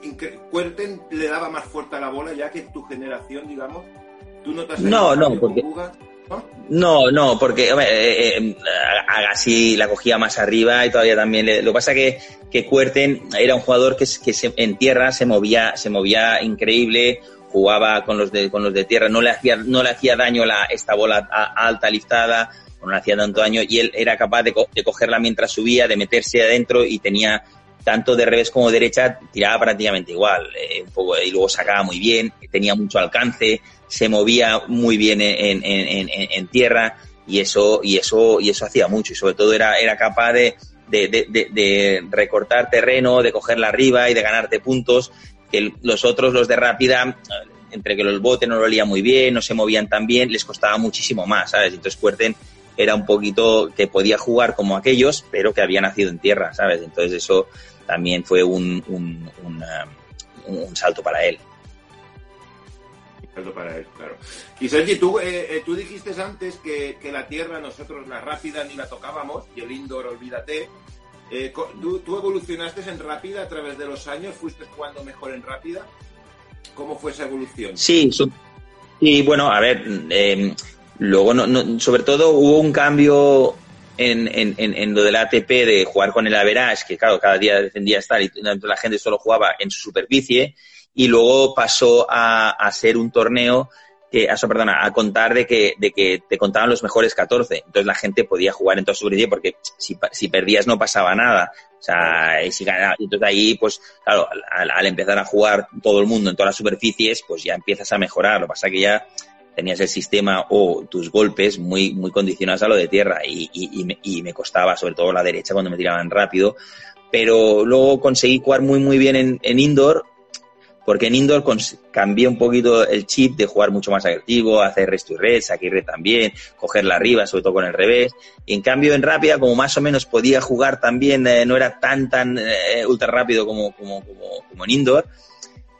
Kuerten le daba más fuerte a la bola ya que tu generación, digamos. ¿Tú notas ahí no, un cambio no, porque... con Kuga? No, no, porque hombre, eh, eh, Agassi la cogía más arriba y todavía también. Le, lo que pasa que que Kuerten era un jugador que, que se, en tierra se movía, se movía increíble, jugaba con los de con los de tierra, no le hacía no le hacía daño la esta bola a, alta liftada, no le hacía tanto daño, y él era capaz de, co- de cogerla mientras subía, de meterse adentro, y tenía tanto de revés como derecha, tiraba prácticamente igual, eh, un poco, y luego sacaba muy bien, tenía mucho alcance, se movía muy bien en, en, en, en tierra, y eso, y eso, y eso hacía mucho, y sobre todo era, era capaz de, de, de, de, de recortar terreno, de cogerla arriba y de ganarte puntos, que los otros, los de rápida, entre que los botes no lo olía muy bien, no se movían tan bien, les costaba muchísimo más, ¿sabes? Entonces Kuerten era un poquito que podía jugar como aquellos, pero que había nacido en tierra, ¿sabes? Entonces eso también fue un, un, un, un, un salto para él. Un salto para él, claro. Y Sergi, tú, eh, tú dijiste antes que, que la tierra nosotros la rápida ni la tocábamos, y el indoor, olvídate. Eh, tú, tú evolucionaste en rápida a través de los años, fuiste jugando mejor en rápida. ¿Cómo fue esa evolución? Sí, su- y bueno, a ver... Eh, Luego, no, no, sobre todo, hubo un cambio en, en, en, en lo del A T P, de jugar con el average, que claro, cada día defendía estar y la gente solo jugaba en su superficie, y luego pasó a, a ser un torneo, que, a, perdona, a contar de que, de que te contaban los mejores catorce. Entonces la gente podía jugar en toda su superficie porque si, si perdías no pasaba nada. O sea, y si ganaba, entonces ahí, pues, claro, al, al empezar a jugar todo el mundo en todas las superficies, pues ya empiezas a mejorar. Lo que pasa que ya tenías el sistema o tus golpes muy muy condicionados a lo de tierra, y, y, y, me, y me costaba, sobre todo la derecha cuando me tiraban rápido, pero luego conseguí jugar muy muy bien en, en indoor, porque en indoor cons- cambié un poquito el chip de jugar mucho más agresivo, hacer res to res, saquirre también, cogerla arriba, sobre todo con el revés. Y en cambio en rápida, como más o menos podía jugar también, eh, no era tan tan eh, ultra rápido como, como, como, como en indoor.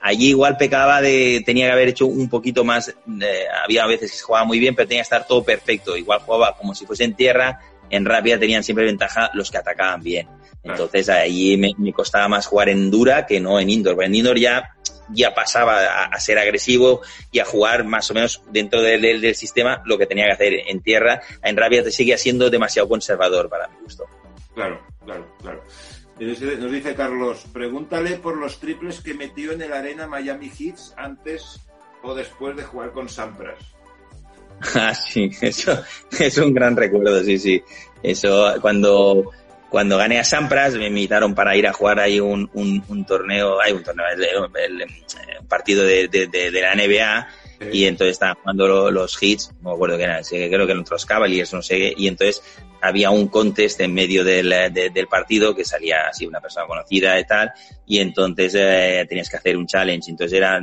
Allí igual pecaba de, tenía que haber hecho un poquito más, eh, había veces que se jugaba muy bien, pero tenía que estar todo perfecto. Igual jugaba como si fuese en tierra, en rápida tenían siempre ventaja los que atacaban bien. Entonces ahí me, me costaba más jugar en dura que no en indoor. Porque en indoor ya, ya pasaba a, a ser agresivo y a jugar más o menos dentro de, de, del sistema lo que tenía que hacer en tierra. En rápida te seguía siendo demasiado conservador para mi gusto. Claro, claro, claro. Nos dice Carlos, pregúntale por los triples que metió en el Arena Miami Heat antes o después de jugar con Sampras. Ah, sí, eso es un gran recuerdo, sí, sí. Eso, cuando, cuando gané a Sampras, me invitaron para ir a jugar ahí un, un, un torneo, hay un torneo, el, el, el partido de, de, de, de la N B A, sí. Y entonces estaban jugando los, los Heats, no me acuerdo qué era, creo que eran los Cavaliers, no sé qué, y entonces había un contest en medio del, de, del partido que salía así una persona conocida y tal, y entonces eh, tenías que hacer un challenge, entonces era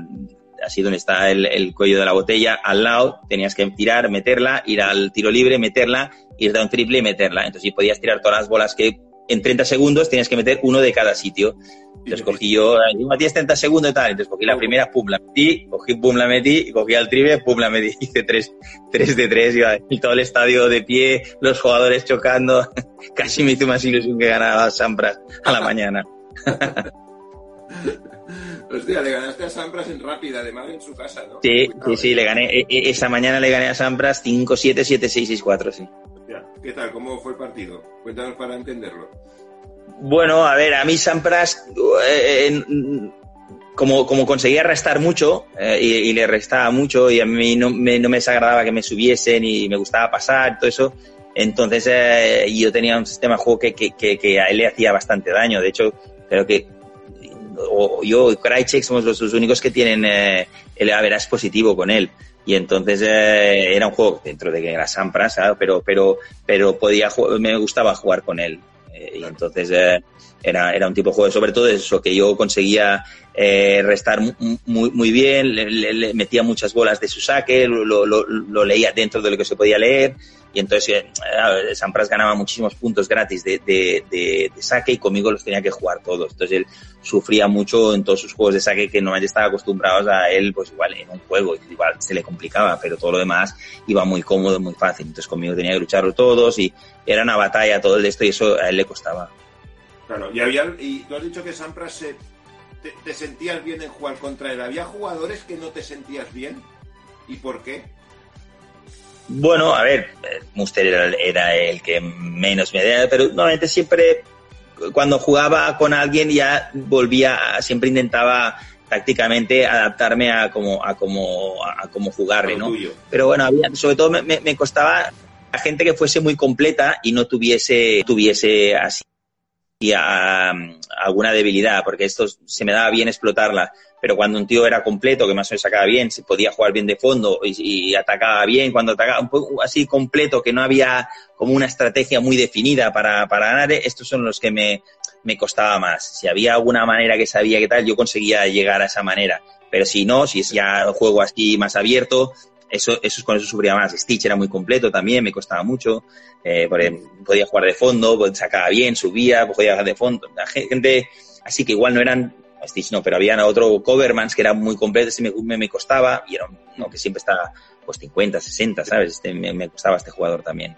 así donde está el, el cuello de la botella, al lado tenías que tirar, meterla, ir al tiro libre, meterla, ir a un triple y meterla, entonces podías tirar todas las bolas que en treinta segundos tenías que meter uno de cada sitio. Entonces cogí yo, Matías, treinta segundos y tal, entonces cogí la primera, pum, la metí, cogí, pum, la metí, y cogí al triple, pum, la metí, hice tres de tres, iba todo el estadio de pie, los jugadores chocando, casi me hizo más ilusión que ganaba Sampras a la mañana. Hostia, le ganaste a Sampras en rápida, además en su casa, ¿no? Sí, sí, sí, le gané, esa mañana le gané a Sampras cinco siete, siete seis, seis cuatro, sí. Hostia, Rusia. ¿Qué tal? ¿Cómo fue el partido? Cuéntanos para entenderlo. Bueno, a ver, a mí Sampras, eh, como, como conseguía restar mucho, eh, y, y le restaba mucho, y a mí no me, no me desagradaba que me subiesen y me gustaba pasar, todo eso. Entonces, eh, yo tenía un sistema de juego que, que, que, que a él le hacía bastante daño. De hecho, creo que o yo y Krajicek somos los, los únicos que tienen eh, el average positivo con él. Y entonces eh, era un juego dentro de que era Sampras, ¿sabes? pero pero pero podía jugar, me gustaba jugar con él. Eh, y entonces eh, era era un tipo de juego, sobre todo eso, que yo conseguía eh, restar muy muy bien, le, le, le metía muchas bolas de su saque, lo, lo, lo, lo leía dentro de lo que se podía leer. Y entonces eh, Sampras ganaba muchísimos puntos gratis de, de, de, de saque y conmigo los tenía que jugar todos. Entonces él sufría mucho en todos sus juegos de saque que normalmente estaba acostumbrados a él, pues igual en un juego, igual se le complicaba, pero todo lo demás iba muy cómodo, muy fácil. Entonces conmigo tenía que lucharlo todos y era una batalla todo el esto y eso a él le costaba. Claro, y, había, y tú has dicho que Sampras se, te, te sentías bien en jugar contra él. ¿Había jugadores que no te sentías bien? ¿Y por qué? Bueno, a ver, Muster era, era el que menos me daba, pero normalmente siempre cuando jugaba con alguien ya volvía, siempre intentaba tácticamente adaptarme a como a como a como jugarle, ¿no? Pero bueno, había, sobre todo me, me costaba a gente que fuese muy completa y no tuviese tuviese así a, a alguna debilidad, porque esto se me daba bien explotarla. Pero cuando un tío era completo, que más o menos sacaba bien, se podía jugar bien de fondo y, y atacaba bien, cuando atacaba un poco así completo, que no había como una estrategia muy definida para, para ganar, estos son los que me, me costaba más. Si había alguna manera que sabía que tal, yo conseguía llegar a esa manera. Pero si no, si es ya juego así más abierto, eso, eso con eso sufría más. Stich era muy completo también, me costaba mucho, eh, podía jugar de fondo, sacaba bien, subía, podía jugar de fondo. La gente, así que igual no eran Stich no, pero había otro Covermans que era muy completo, ese me, me, me costaba, y era uno que siempre estaba pues cincuenta, sesenta, ¿sabes? Este, me, me costaba este jugador también.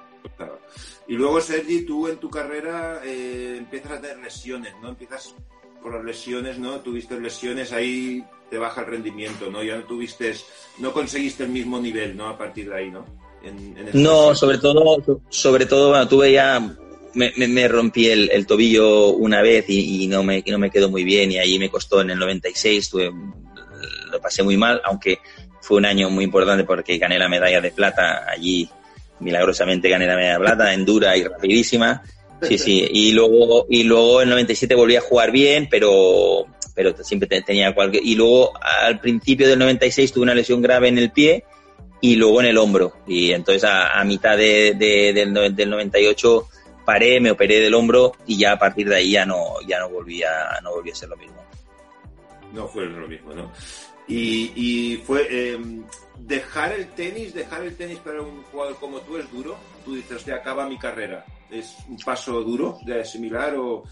Y luego, Sergi, tú en tu carrera eh, empiezas a tener lesiones, ¿no? Empiezas por las lesiones, ¿no? Tuviste lesiones, ahí te baja el rendimiento, ¿no? Ya no tuviste, no conseguiste el mismo nivel, ¿no? A partir de ahí, ¿no? En, en este no, sobre todo, sobre todo, bueno, tuve ya... Me, me, me rompí el, el tobillo una vez y, y no me y no me quedó muy bien, y ahí me costó en el noventa y seis, tuve, lo pasé muy mal, aunque fue un año muy importante porque gané la medalla de plata allí, milagrosamente gané la medalla de plata en dura y rapidísima, sí, sí, y luego y luego en el noventa y siete volví a jugar bien, pero pero siempre tenía cualquier, y luego al principio del noventa y seis tuve una lesión grave en el pie y luego en el hombro, y entonces a, a mitad de, de, del, del noventa y ocho paré, me operé del hombro y ya a partir de ahí ya no, ya no volví a, no volví a ser lo mismo. No fue lo mismo, ¿no? Y, y fue eh, dejar el tenis, dejar el tenis para un jugador como tú es duro. Tú dices, hostia, acaba mi carrera. ¿Es un paso duro de asimilar o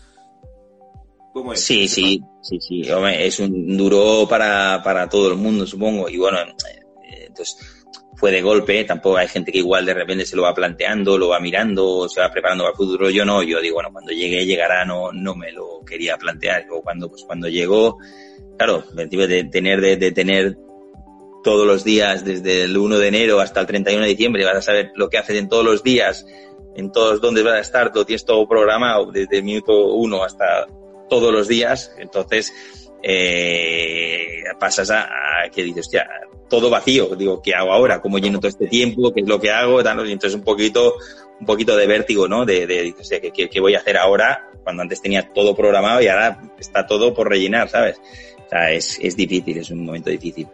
cómo es? Sí, sí, sí, sí. Hombre, es un duro para, para todo el mundo, supongo. Y bueno, entonces fue de golpe, tampoco hay gente que igual de repente se lo va planteando, lo va mirando, se va preparando para el futuro. Yo no, yo digo, bueno, cuando llegue, llegará, no no me lo quería plantear. O cuando pues cuando llegó, claro, de tener de, de tener todos los días, desde el uno de enero hasta el treinta y uno de diciembre, vas a saber lo que haces en todos los días, en todos dónde vas a estar, lo tienes todo programado, desde minuto uno hasta todos los días. Entonces, eh, pasas a, a que dices, hostia, todo vacío, digo, ¿qué hago ahora? ¿Cómo lleno todo este tiempo? ¿Qué es lo que hago? Y entonces un poquito, un poquito de vértigo, ¿no? De, de, o sea, ¿qué, qué voy a hacer ahora? Cuando antes tenía todo programado y ahora está todo por rellenar, ¿sabes? O sea, es, es difícil, es un momento difícil.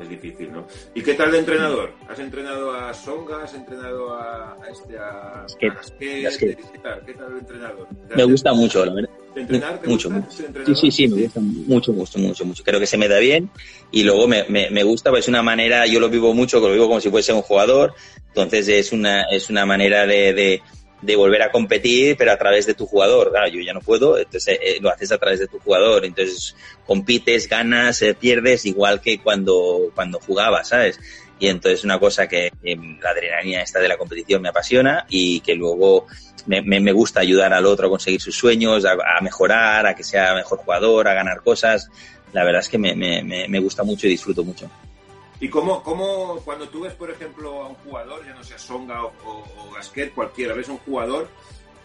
Es difícil, ¿no? ¿Y qué tal de entrenador? ¿Has entrenado a Tsonga? ¿Has entrenado a, a este, a Gasquet? Gasquet. ¿Qué tal? ¿Qué tal de entrenador? Me gusta mucho, la verdad. ¿Entrenar? ¿Te mucho, gusta? Mucho. Sí, sí, sí, me gusta mucho, mucho, mucho, mucho. Creo que se me da bien y luego me, me, me gusta, pues es una manera, yo lo vivo mucho, lo vivo como si fuese un jugador, entonces es una, es una manera de, de, de volver a competir, pero a través de tu jugador. Claro, yo ya no puedo, entonces eh, lo haces a través de tu jugador, entonces compites, ganas, eh, pierdes, igual que cuando, cuando jugabas, ¿sabes? Y entonces una cosa que eh, la adrenalina esta de la competición me apasiona y que luego me, me, me gusta ayudar al otro a conseguir sus sueños, a, a mejorar, a que sea mejor jugador, a ganar cosas. La verdad es que me, me, me gusta mucho y disfruto mucho. ¿Y cómo, cómo cuando tú ves, por ejemplo, a un jugador, ya no sea Tsonga o, o, o Gasquet, cualquiera, ves a un jugador,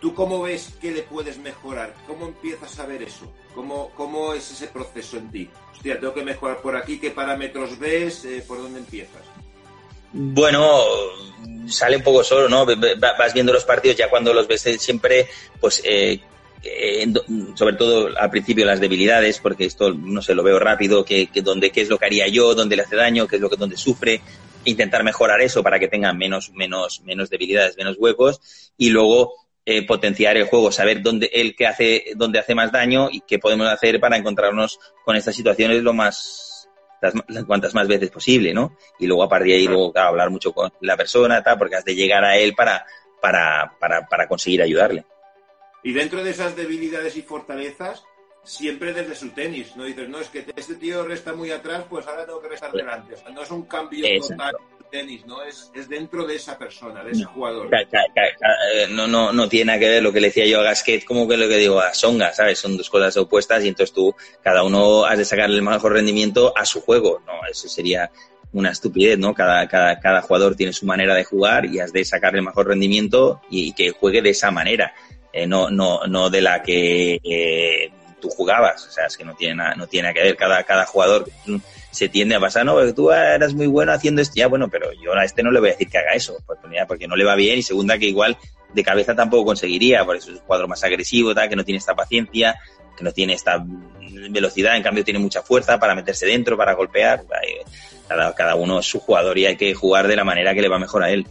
¿tú cómo ves que le puedes mejorar? ¿Cómo empiezas a ver eso? ¿Cómo, cómo es ese proceso en ti? Hostia, tengo que mejorar por aquí, ¿qué parámetros ves? Eh, ¿Por dónde empiezas? Bueno, sale un poco solo, ¿no? Vas viendo los partidos, ya cuando los ves siempre, pues... Eh, sobre todo al principio las debilidades, porque esto no sé, lo veo rápido, que, que donde qué es lo que haría yo, dónde le hace daño, qué es lo que donde sufre, intentar mejorar eso para que tengan menos menos menos debilidades, menos huecos, y luego eh, potenciar el juego, saber dónde él qué hace, dónde hace más daño y qué podemos hacer para encontrarnos con estas situaciones lo más las, cuantas más veces posible, ¿no? Y luego a partir de ahí luego claro, hablar mucho con la persona, tal, porque has de llegar a él para para para para conseguir ayudarle. Y dentro de esas debilidades y fortalezas, siempre desde su tenis, ¿no? Dices, no, es que este tío resta muy atrás, pues ahora tengo que restar delante. O sea, no es un cambio total en tenis, ¿no? Es, es dentro de esa persona, de ese no, jugador. Ca, ca, ca, no, no, no tiene nada que ver lo que le decía yo a Gasquet como que lo que digo a Tsonga, ¿sabes? Son dos cosas opuestas y entonces tú, cada uno has de sacarle el mejor rendimiento a su juego. No, eso sería una estupidez, ¿no? Cada, cada, cada jugador tiene su manera de jugar y has de sacarle el mejor rendimiento y, y que juegue de esa manera. Eh, no, no, no de la que eh, tú jugabas, o sea, es que no tiene nada, no tiene nada que ver, cada, cada jugador se tiende a pasar, no, porque tú eras muy bueno haciendo esto, ya bueno, pero yo a este no le voy a decir que haga eso, porque no le va bien, y segunda que igual de cabeza tampoco conseguiría, por eso es un cuadro más agresivo, tal, que no tiene esta paciencia, que no tiene esta velocidad, en cambio tiene mucha fuerza para meterse dentro, para golpear, cada, cada uno es su jugador y hay que jugar de la manera que le va mejor a él.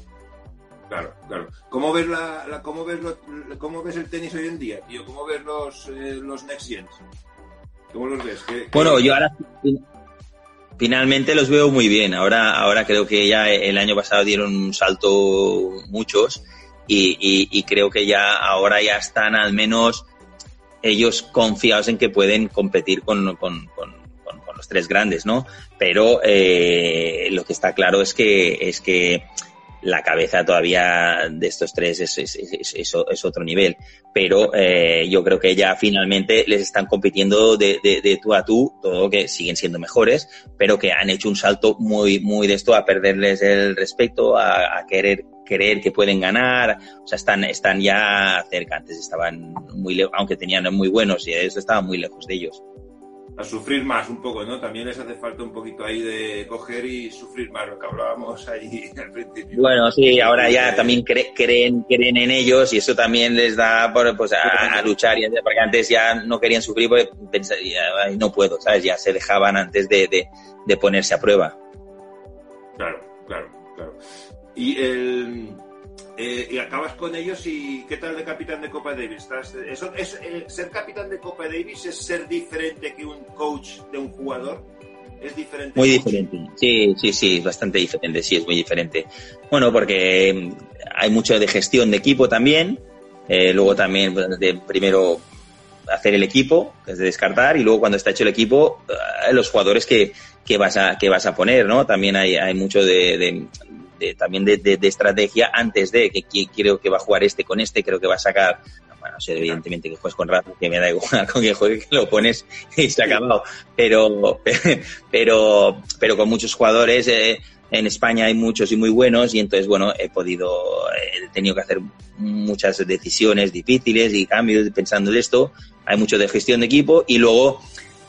Claro, claro. ¿Cómo ves la, la cómo ves lo, cómo ves el tenis hoy en día, tío? ¿Cómo ves los eh, los next gens? ¿Cómo los ves? ¿Qué, qué... Bueno, yo ahora finalmente los veo muy bien. Ahora, ahora creo que ya el año pasado dieron un salto muchos y, y, y creo que ya ahora ya están al menos ellos confiados en que pueden competir con con, con con los tres grandes, ¿no? Pero eh, lo que está claro es que es que la cabeza todavía de estos tres es, es, es, es, es otro nivel, pero eh, yo creo que ya finalmente les están compitiendo de, de, de tú a tú, todo que siguen siendo mejores, pero que han hecho un salto muy muy de esto a perderles el respeto, a, a querer creer que pueden ganar, o sea, están están ya cerca, antes estaban muy lejos, aunque tenían muy buenos y eso estaban muy lejos de ellos. A sufrir más un poco, ¿no? También les hace falta un poquito ahí de coger y sufrir más, lo que hablábamos ahí al principio. Bueno, sí, ahora ya también cre- creen creen en ellos y eso también les da por, pues a, a luchar, y porque antes ya no querían sufrir porque pensaban, no puedo, ¿sabes? Ya se dejaban antes de, de, de ponerse a prueba. Claro, claro, claro. Y el... Eh, y acabas con ellos. Y ¿qué tal de capitán de Copa Davis? ¿Estás, eso, es, eh, ¿Ser capitán de Copa Davis es ser diferente que un coach de un jugador? ¿Es diferente? Muy diferente, sí, sí, sí, es bastante diferente, sí, es muy diferente. Bueno, porque hay mucho de gestión de equipo también, eh, luego también de primero hacer el equipo, es de descartar, y luego cuando está hecho el equipo, los jugadores que, que, vas, a, que vas a poner, ¿no? También hay, hay mucho de... de De, también de, de, de estrategia antes de que, que creo que va a jugar este con este, creo que va a sacar, bueno, o sea, evidentemente que juegues con Rafa, que me da igual con que juegue, que lo pones y se ha acabado, pero pero pero con muchos jugadores eh, en España hay muchos y muy buenos, y entonces bueno, he podido he tenido que hacer muchas decisiones difíciles y cambios pensando en esto. Hay mucho de gestión de equipo y luego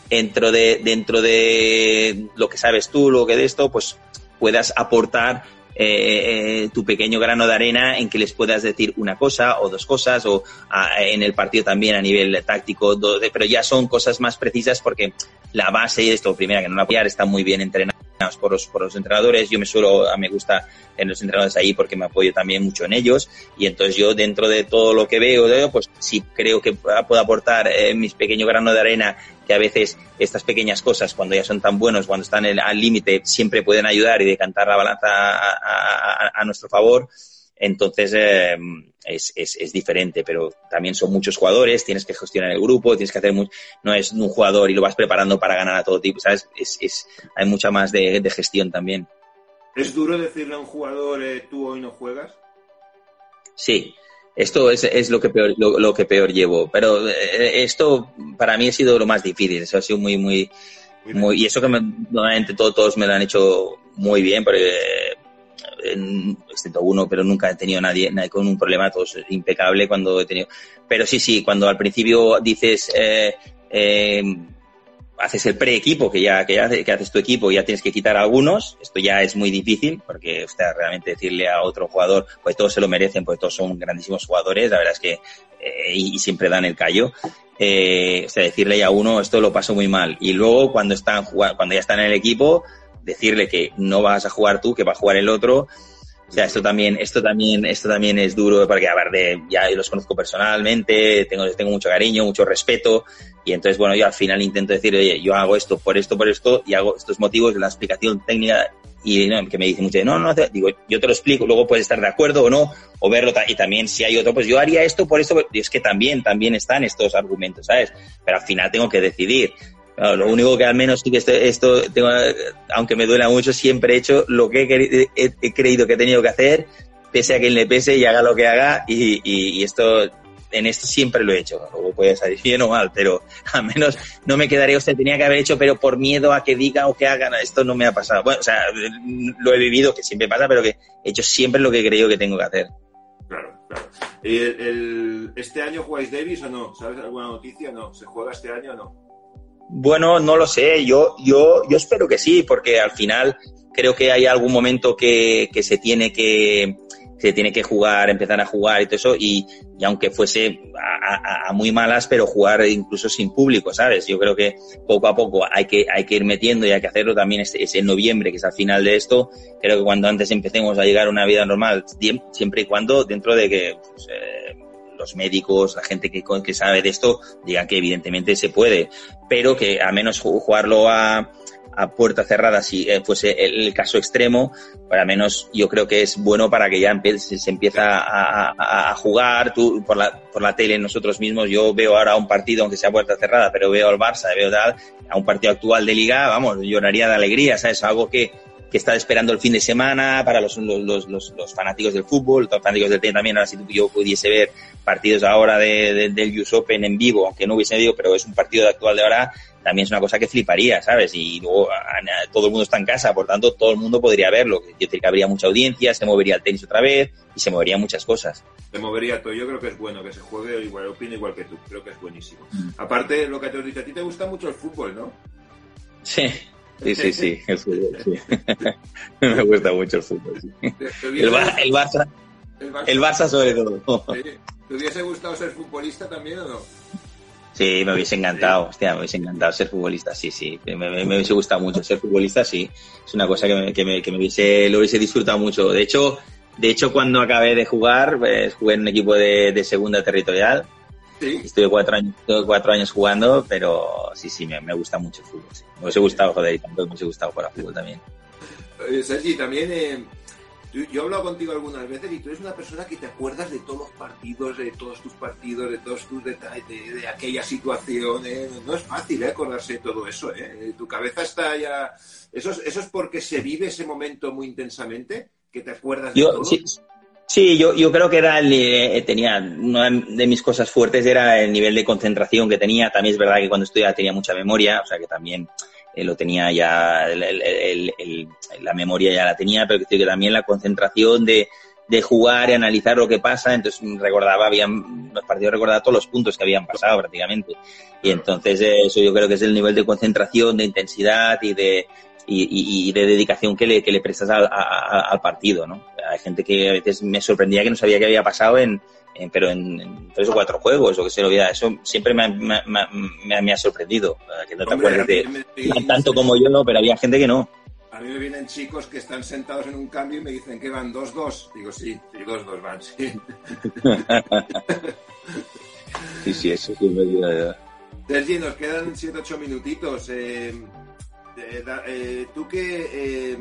dentro de dentro de lo que sabes tú, lo que de esto, pues puedas aportar Eh, eh, tu pequeño grano de arena en que les puedas decir una cosa o dos cosas, o a, en el partido también a nivel táctico, do, de, pero ya son cosas más precisas porque la base de esto, primera, que no la apoyar, están muy bien entrenados por los, por los entrenadores. Yo me suelo, me gusta en los entrenadores ahí porque me apoyo también mucho en ellos, y entonces yo dentro de todo lo que veo, pues sí creo que puedo aportar eh, mis pequeño grano de arena, que a veces estas pequeñas cosas, cuando ya son tan buenos, cuando están al límite, siempre pueden ayudar y decantar la balanza a, a, a nuestro favor. Entonces eh, es, es, es diferente, pero también son muchos jugadores, tienes que gestionar el grupo, tienes que hacer mucho, no es un jugador y lo vas preparando para ganar a todo tipo, ¿sabes? Es, es, hay mucha más de, de gestión también. ¿Es duro decirle a un jugador eh, tú hoy no juegas? Sí. Esto es, es lo que peor, lo, lo que peor llevo, pero esto para mí ha sido lo más difícil. Eso ha sido muy, muy, muy, y eso que me, normalmente todo, todos me lo han hecho muy bien, porque en, excepto uno, pero nunca he tenido nadie, nadie con un problema, todo es impecable cuando he tenido. Pero sí, sí, cuando al principio dices, eh, eh, haces el pre-equipo, que ya, que ya que haces tu equipo y ya tienes que quitar a algunos, esto ya es muy difícil, porque hostia, realmente decirle a otro jugador, pues todos se lo merecen, pues todos son grandísimos jugadores, la verdad es que eh, y, y siempre dan el callo. Eh, o sea, decirle a uno, esto lo paso muy mal, y luego cuando están cuando ya están en el equipo, decirle que no vas a jugar tú, que va a jugar el otro. O sea, esto también, esto también, esto también es duro, porque aparte ya los conozco personalmente, tengo, tengo mucho cariño, mucho respeto, y entonces bueno, yo al final intento decir, oye, yo hago esto por esto, por esto, y hago estos motivos de la explicación técnica, y no, que me dice mucho, no, no, te, digo, yo te lo explico, luego puedes estar de acuerdo o no, o verlo, y también si hay otro, pues yo haría esto por esto, y es que también, también están estos argumentos, ¿sabes? Pero al final tengo que decidir. Claro, lo único que al menos sí que esto, esto tengo, aunque me duela mucho, siempre he hecho lo que he, querido, he, he creído que he tenido que hacer, pese a quien le pese y haga lo que haga, y, y, y esto, en esto siempre lo he hecho. Luego puede salir bien o mal, pero al menos no me quedaré, hostia, tenía que haber hecho, pero por miedo a que diga o que hagan, esto no me ha pasado. Bueno, o sea, lo he vivido, que siempre pasa, pero que he hecho siempre lo que he creído que tengo que hacer. Claro, claro. ¿Y el, el, este año jugáis Davis o no? ¿Sabes alguna noticia? No, ¿se juega este año o no? Bueno, no lo sé, yo, yo, yo espero que sí, porque al final creo que hay algún momento que, que se tiene que, se tiene que jugar, empezar a jugar y todo eso, y, y aunque fuese a, a, a muy malas, pero jugar incluso sin público, ¿sabes? Yo creo que poco a poco hay que, hay que ir metiendo y hay que hacerlo también, es, es en noviembre, que es al final de esto. Creo que cuando antes empecemos a llegar a una vida normal, siempre y cuando dentro de que, pues, eh, los médicos, la gente que, que sabe de esto, digan que evidentemente se puede, pero que al menos jugarlo a, a puerta cerrada, si fuese el caso extremo, para menos yo creo que es bueno para que ya empiece, se empieza a, a, a jugar. Tú, por la, por la tele, nosotros mismos, yo veo ahora un partido, aunque sea puerta cerrada, pero veo al Barça, veo tal, a un partido actual de Liga, vamos, lloraría de alegría, ¿sabes? Algo que que está esperando el fin de semana para los, los, los, los fanáticos del fútbol, los fanáticos del tenis también. Ahora, si tú, yo pudiese ver partidos ahora de, de, del U S Open en vivo, aunque no hubiese ido, pero es un partido actual de ahora, también es una cosa que fliparía, ¿sabes? Y luego a, a, todo el mundo está en casa, por tanto, todo el mundo podría verlo. Yo creo que habría mucha audiencia, se movería el tenis otra vez y se moverían muchas cosas. Se movería todo. Yo creo que es bueno que se juegue, igual, opino igual que tú. Creo que es buenísimo. Mm. Aparte, lo que te he dicho, a ti te gusta mucho el fútbol, ¿no? Sí. Sí, sí, sí, eso, sí. Me gusta mucho el fútbol. Sí. El, ba- el, Barça, el Barça, el Barça sobre todo. Sí. ¿Te hubiese gustado ser futbolista también o no? Sí, me hubiese encantado, sí. Hostia, me hubiese encantado ser futbolista, sí, sí. Me, me, me hubiese gustado mucho ser futbolista, sí. Es una cosa que me, que me, que me hubiese, lo hubiese disfrutado mucho. De hecho, de hecho, cuando acabé de jugar, pues, jugué en un equipo de, de segunda territorial. ¿Sí? Estuve cuatro años, cuatro años jugando, pero sí, sí, me, me gusta mucho el fútbol. Sí. Me hubiese gustado, joder, y tampoco me hubiese gustado jugar al fútbol también. Eh, Sergi, también, eh, tú, yo he hablado contigo algunas veces y tú eres una persona que te acuerdas de todos los partidos, de todos tus partidos, de todos tus detalles, de, de aquella situación. Eh. No es fácil eh, acordarse de todo eso. Eh. Tu cabeza está ya... ¿Eso es, eso es porque se vive ese momento muy intensamente? ¿Que te acuerdas de yo, todo? Sí. Sí, yo, yo creo que era el, eh, tenía, una de mis cosas fuertes era el nivel de concentración que tenía. También es verdad que cuando estudiaba tenía mucha memoria, o sea que también eh, lo tenía ya, el, el, el, el, la memoria ya la tenía, pero que también la concentración de, de jugar y analizar lo que pasa. Entonces recordaba, habían, los partidos recordaba todos los puntos que habían pasado prácticamente. Y entonces eh, eso yo creo que es el nivel de concentración, de intensidad y de, y, y de dedicación que le, que le prestas al, a, al partido, ¿no? Hay gente que a veces me sorprendía que no sabía qué había pasado en, en pero en, en tres o cuatro juegos o que se lo hubiera. Eso siempre me ha, me, me, me ha sorprendido, que no te Hombre, acuerdes de me, me, me, tanto me, como yo, no, pero había gente que no. A mí me vienen chicos que están sentados en un cambio y me dicen que van dos dos. Digo, sí, sí, dos dos van, sí. Sí, sí, eso sí me ayuda. Sergi, nos quedan siete ocho minutitos. Eh, eh, eh, ¿Tú qué...? Eh,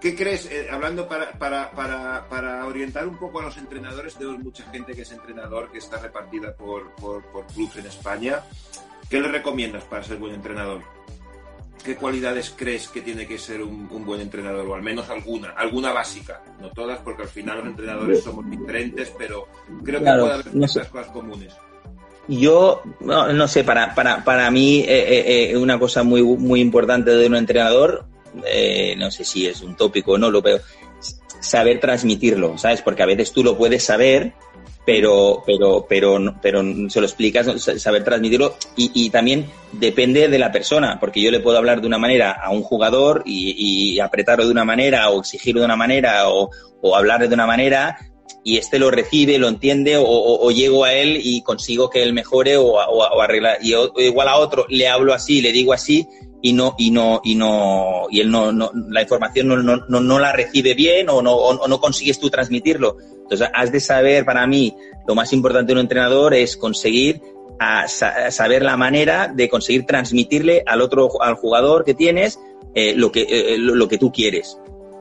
¿Qué crees, eh, hablando para, para, para, para orientar un poco a los entrenadores? Tenemos mucha gente que es entrenador, que está repartida por, por, por clubes en España. ¿Qué le recomiendas para ser buen entrenador? ¿Qué cualidades crees que tiene que ser un, un buen entrenador? O al menos alguna, alguna básica. No todas, porque al final los entrenadores somos diferentes, pero creo que claro, puede haber no sé. cosas comunes. Yo, no, no sé, para, para, para mí eh, eh, una cosa muy, muy importante de un entrenador, eh, no sé si es un tópico o no, lo pero saber transmitirlo, ¿sabes? Porque a veces tú lo puedes saber, pero pero pero pero se lo explicas, saber transmitirlo, y, y también depende de la persona, porque yo le puedo hablar de una manera a un jugador y, y apretarlo de una manera, o exigirlo de una manera, o, o hablarle de una manera, y este lo recibe, lo entiende, o, o, o llego a él y consigo que él mejore o, o, o arregla, y o, igual a otro le hablo así, le digo así, y no y no y no y él no, no la información no, no no no la recibe bien, o no o no consigues tú transmitirlo. Entonces has de saber, para mí lo más importante de un entrenador es conseguir a, a saber la manera de conseguir transmitirle al otro, al jugador que tienes, eh, lo que eh, lo que tú quieres,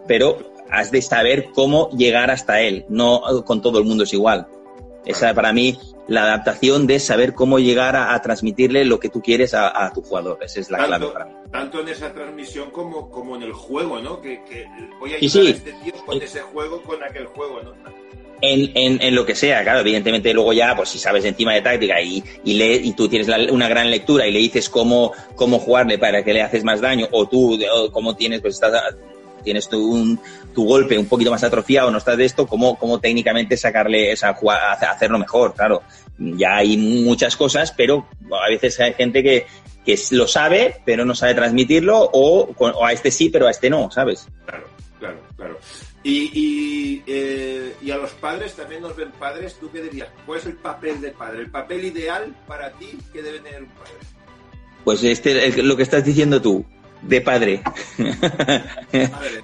pero has de saber cómo llegar hasta él. No con todo el mundo es igual. Esa, para mí, la adaptación de saber cómo llegar a, a transmitirle lo que tú quieres a, a tu jugador. Esa es la tanto, clave para mí. Tanto en esa transmisión como, como en el juego, ¿no? Que, que voy a ayudar sí, a este tío con ese juego, con aquel juego, ¿no? En, en, en lo que sea, claro, evidentemente luego ya, pues si sabes encima de táctica y, y, le, y tú tienes la, una gran lectura y le dices cómo, cómo jugarle para que le haces más daño, o tú o cómo tienes, pues estás... tienes tu, un, tu golpe un poquito más atrofiado, no estás de esto, cómo, cómo técnicamente sacarle, esa, hacerlo mejor, claro. Ya hay muchas cosas, pero a veces hay gente que, que lo sabe, pero no sabe transmitirlo, o, o a este sí, pero a este no, ¿sabes? Claro, claro, claro. Y, y, eh, y a los padres, también nos ven padres, ¿tú qué dirías? ¿Cuál es el papel del padre? ¿El papel ideal para ti que debe tener un padre? Pues este, lo que estás diciendo tú. De padre.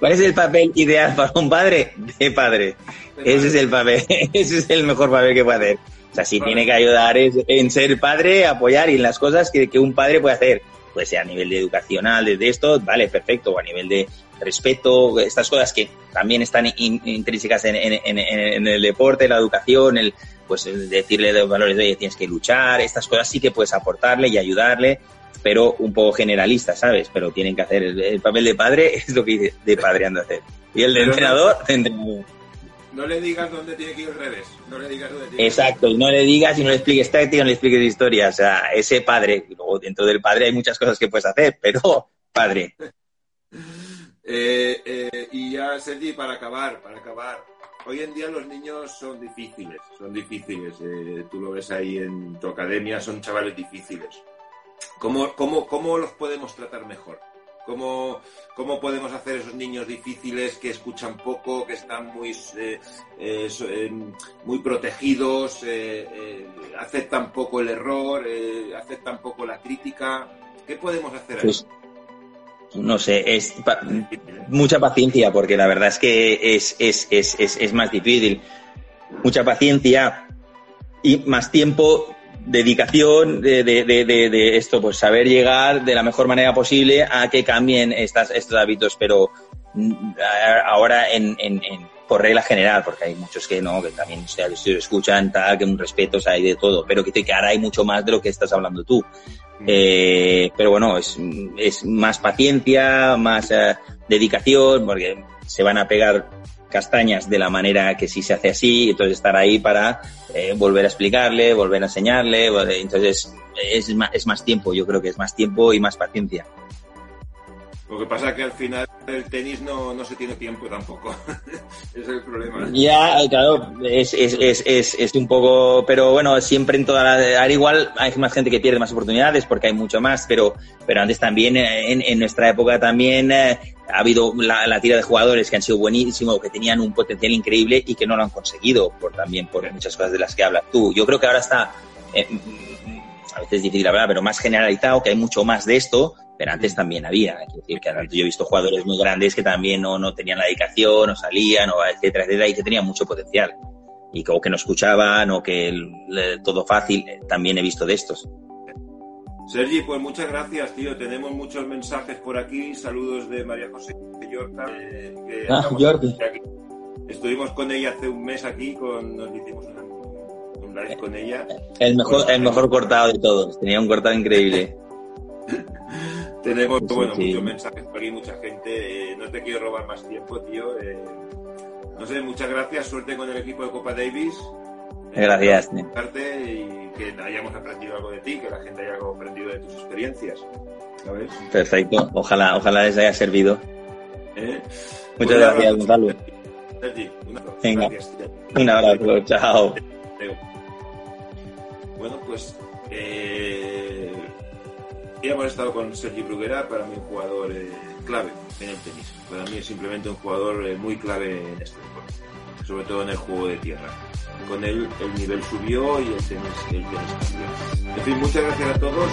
¿Cuál es el papel ideal para un padre? De padre. Ese es el papel. Ese es el mejor papel que puede hacer. O sea, si tiene que ayudar es en ser padre, apoyar y en las cosas que, que un padre puede hacer. Puede ser a nivel de educacional, desde esto, vale, perfecto. O a nivel de respeto, estas cosas que también están in, intrínsecas en, en, en, en el deporte, la educación, el pues el decirle los valores de tienes que luchar, estas cosas sí que puedes aportarle y ayudarle, pero un poco generalista, ¿sabes? Pero tienen que hacer el, el papel de padre, es lo que dice, de padre ando a hacer. Y el de entrenador, no, de entrenador. No le digas dónde tiene que ir al revés. No le digas dónde tiene Exacto, que ir. No le digas y no le expliques táctica, no le expliques historia. O sea, ese padre, luego dentro del padre hay muchas cosas que puedes hacer, pero padre. eh, eh, y ya, Sergi, para acabar, para acabar. Hoy en día los niños son difíciles, son difíciles. Eh, tú lo ves ahí en tu academia, son chavales difíciles. ¿Cómo, cómo, ¿Cómo los podemos tratar mejor? ¿Cómo, ¿Cómo podemos hacer esos niños difíciles que escuchan poco, que están muy, eh, eh, muy protegidos, eh, eh, aceptan poco el error, eh, aceptan poco la crítica? ¿Qué podemos hacer ahí? Pues, no sé, es pa- mucha paciencia, porque la verdad es que es, es, es, es, es más difícil. Mucha paciencia y más tiempo... dedicación de, de, de, de, de esto, pues saber llegar de la mejor manera posible a que cambien estas, estos hábitos, pero ahora en, en, en por regla general, porque hay muchos que no, que también o sea, escuchan tal, que un respeto, o sea, hay de todo, pero que, que ahora hay mucho más de lo que estás hablando tú. Eh, pero bueno, es, es más paciencia, más eh, dedicación, porque se van a pegar castañas de la manera que sí se hace así, entonces estar ahí para eh, volver a explicarle, volver a enseñarle, entonces es más, es más tiempo, yo creo que es más tiempo y más paciencia. Lo que pasa es que al final el tenis no, no se tiene tiempo tampoco, es el problema. Ya, claro, es, es, es, es, es un poco, pero bueno, siempre en toda la, al igual hay más gente que pierde más oportunidades porque hay mucho más, pero, pero antes también, en, en nuestra época también, eh, ha habido la, la tira de jugadores que han sido buenísimos, que tenían un potencial increíble y que no lo han conseguido, por también por muchas cosas de las que hablas tú. Yo creo que ahora está, eh, a veces es difícil hablar, pero más generalizado, que hay mucho más de esto, pero antes también había. Es decir, que yo he visto jugadores muy grandes que también no, no tenían la dedicación, no salían, o etcétera, etcétera, y que tenían mucho potencial. Y que, o que no escuchaban, o que el, todo fácil, también he visto de estos. Sergi, pues muchas gracias, tío. Tenemos muchos mensajes por aquí. Saludos de María José de Yorta. Eh, que ah, Jordi. Aquí. Estuvimos con ella hace un mes aquí, con, nos hicimos una, un live con ella. El mejor, el mejor cortado de todos. Tenía un cortado increíble. Tenemos sí, bueno, sí. muchos mensajes por aquí, mucha gente. Eh, no te quiero robar más tiempo, tío. Eh, no sé, muchas gracias. Suerte con el equipo de Copa Davis. Gracias. Y que hayamos aprendido algo de ti, que la gente haya aprendido de tus experiencias. ¿Sabes? Perfecto. Ojalá, ojalá les haya servido. ¿Eh? Muchas gracias, Gonzalo. Un abrazo. Venga. Un abrazo. Chao. Bueno, pues eh, hemos estado con Sergi Bruguera, para mí un jugador eh, clave en el tenis. Para mí es simplemente un jugador eh, muy clave en este deporte, sobre todo en el juego de tierra. Con él el nivel subió y el tenis, el tenis cambió. En fin, muchas gracias a todos.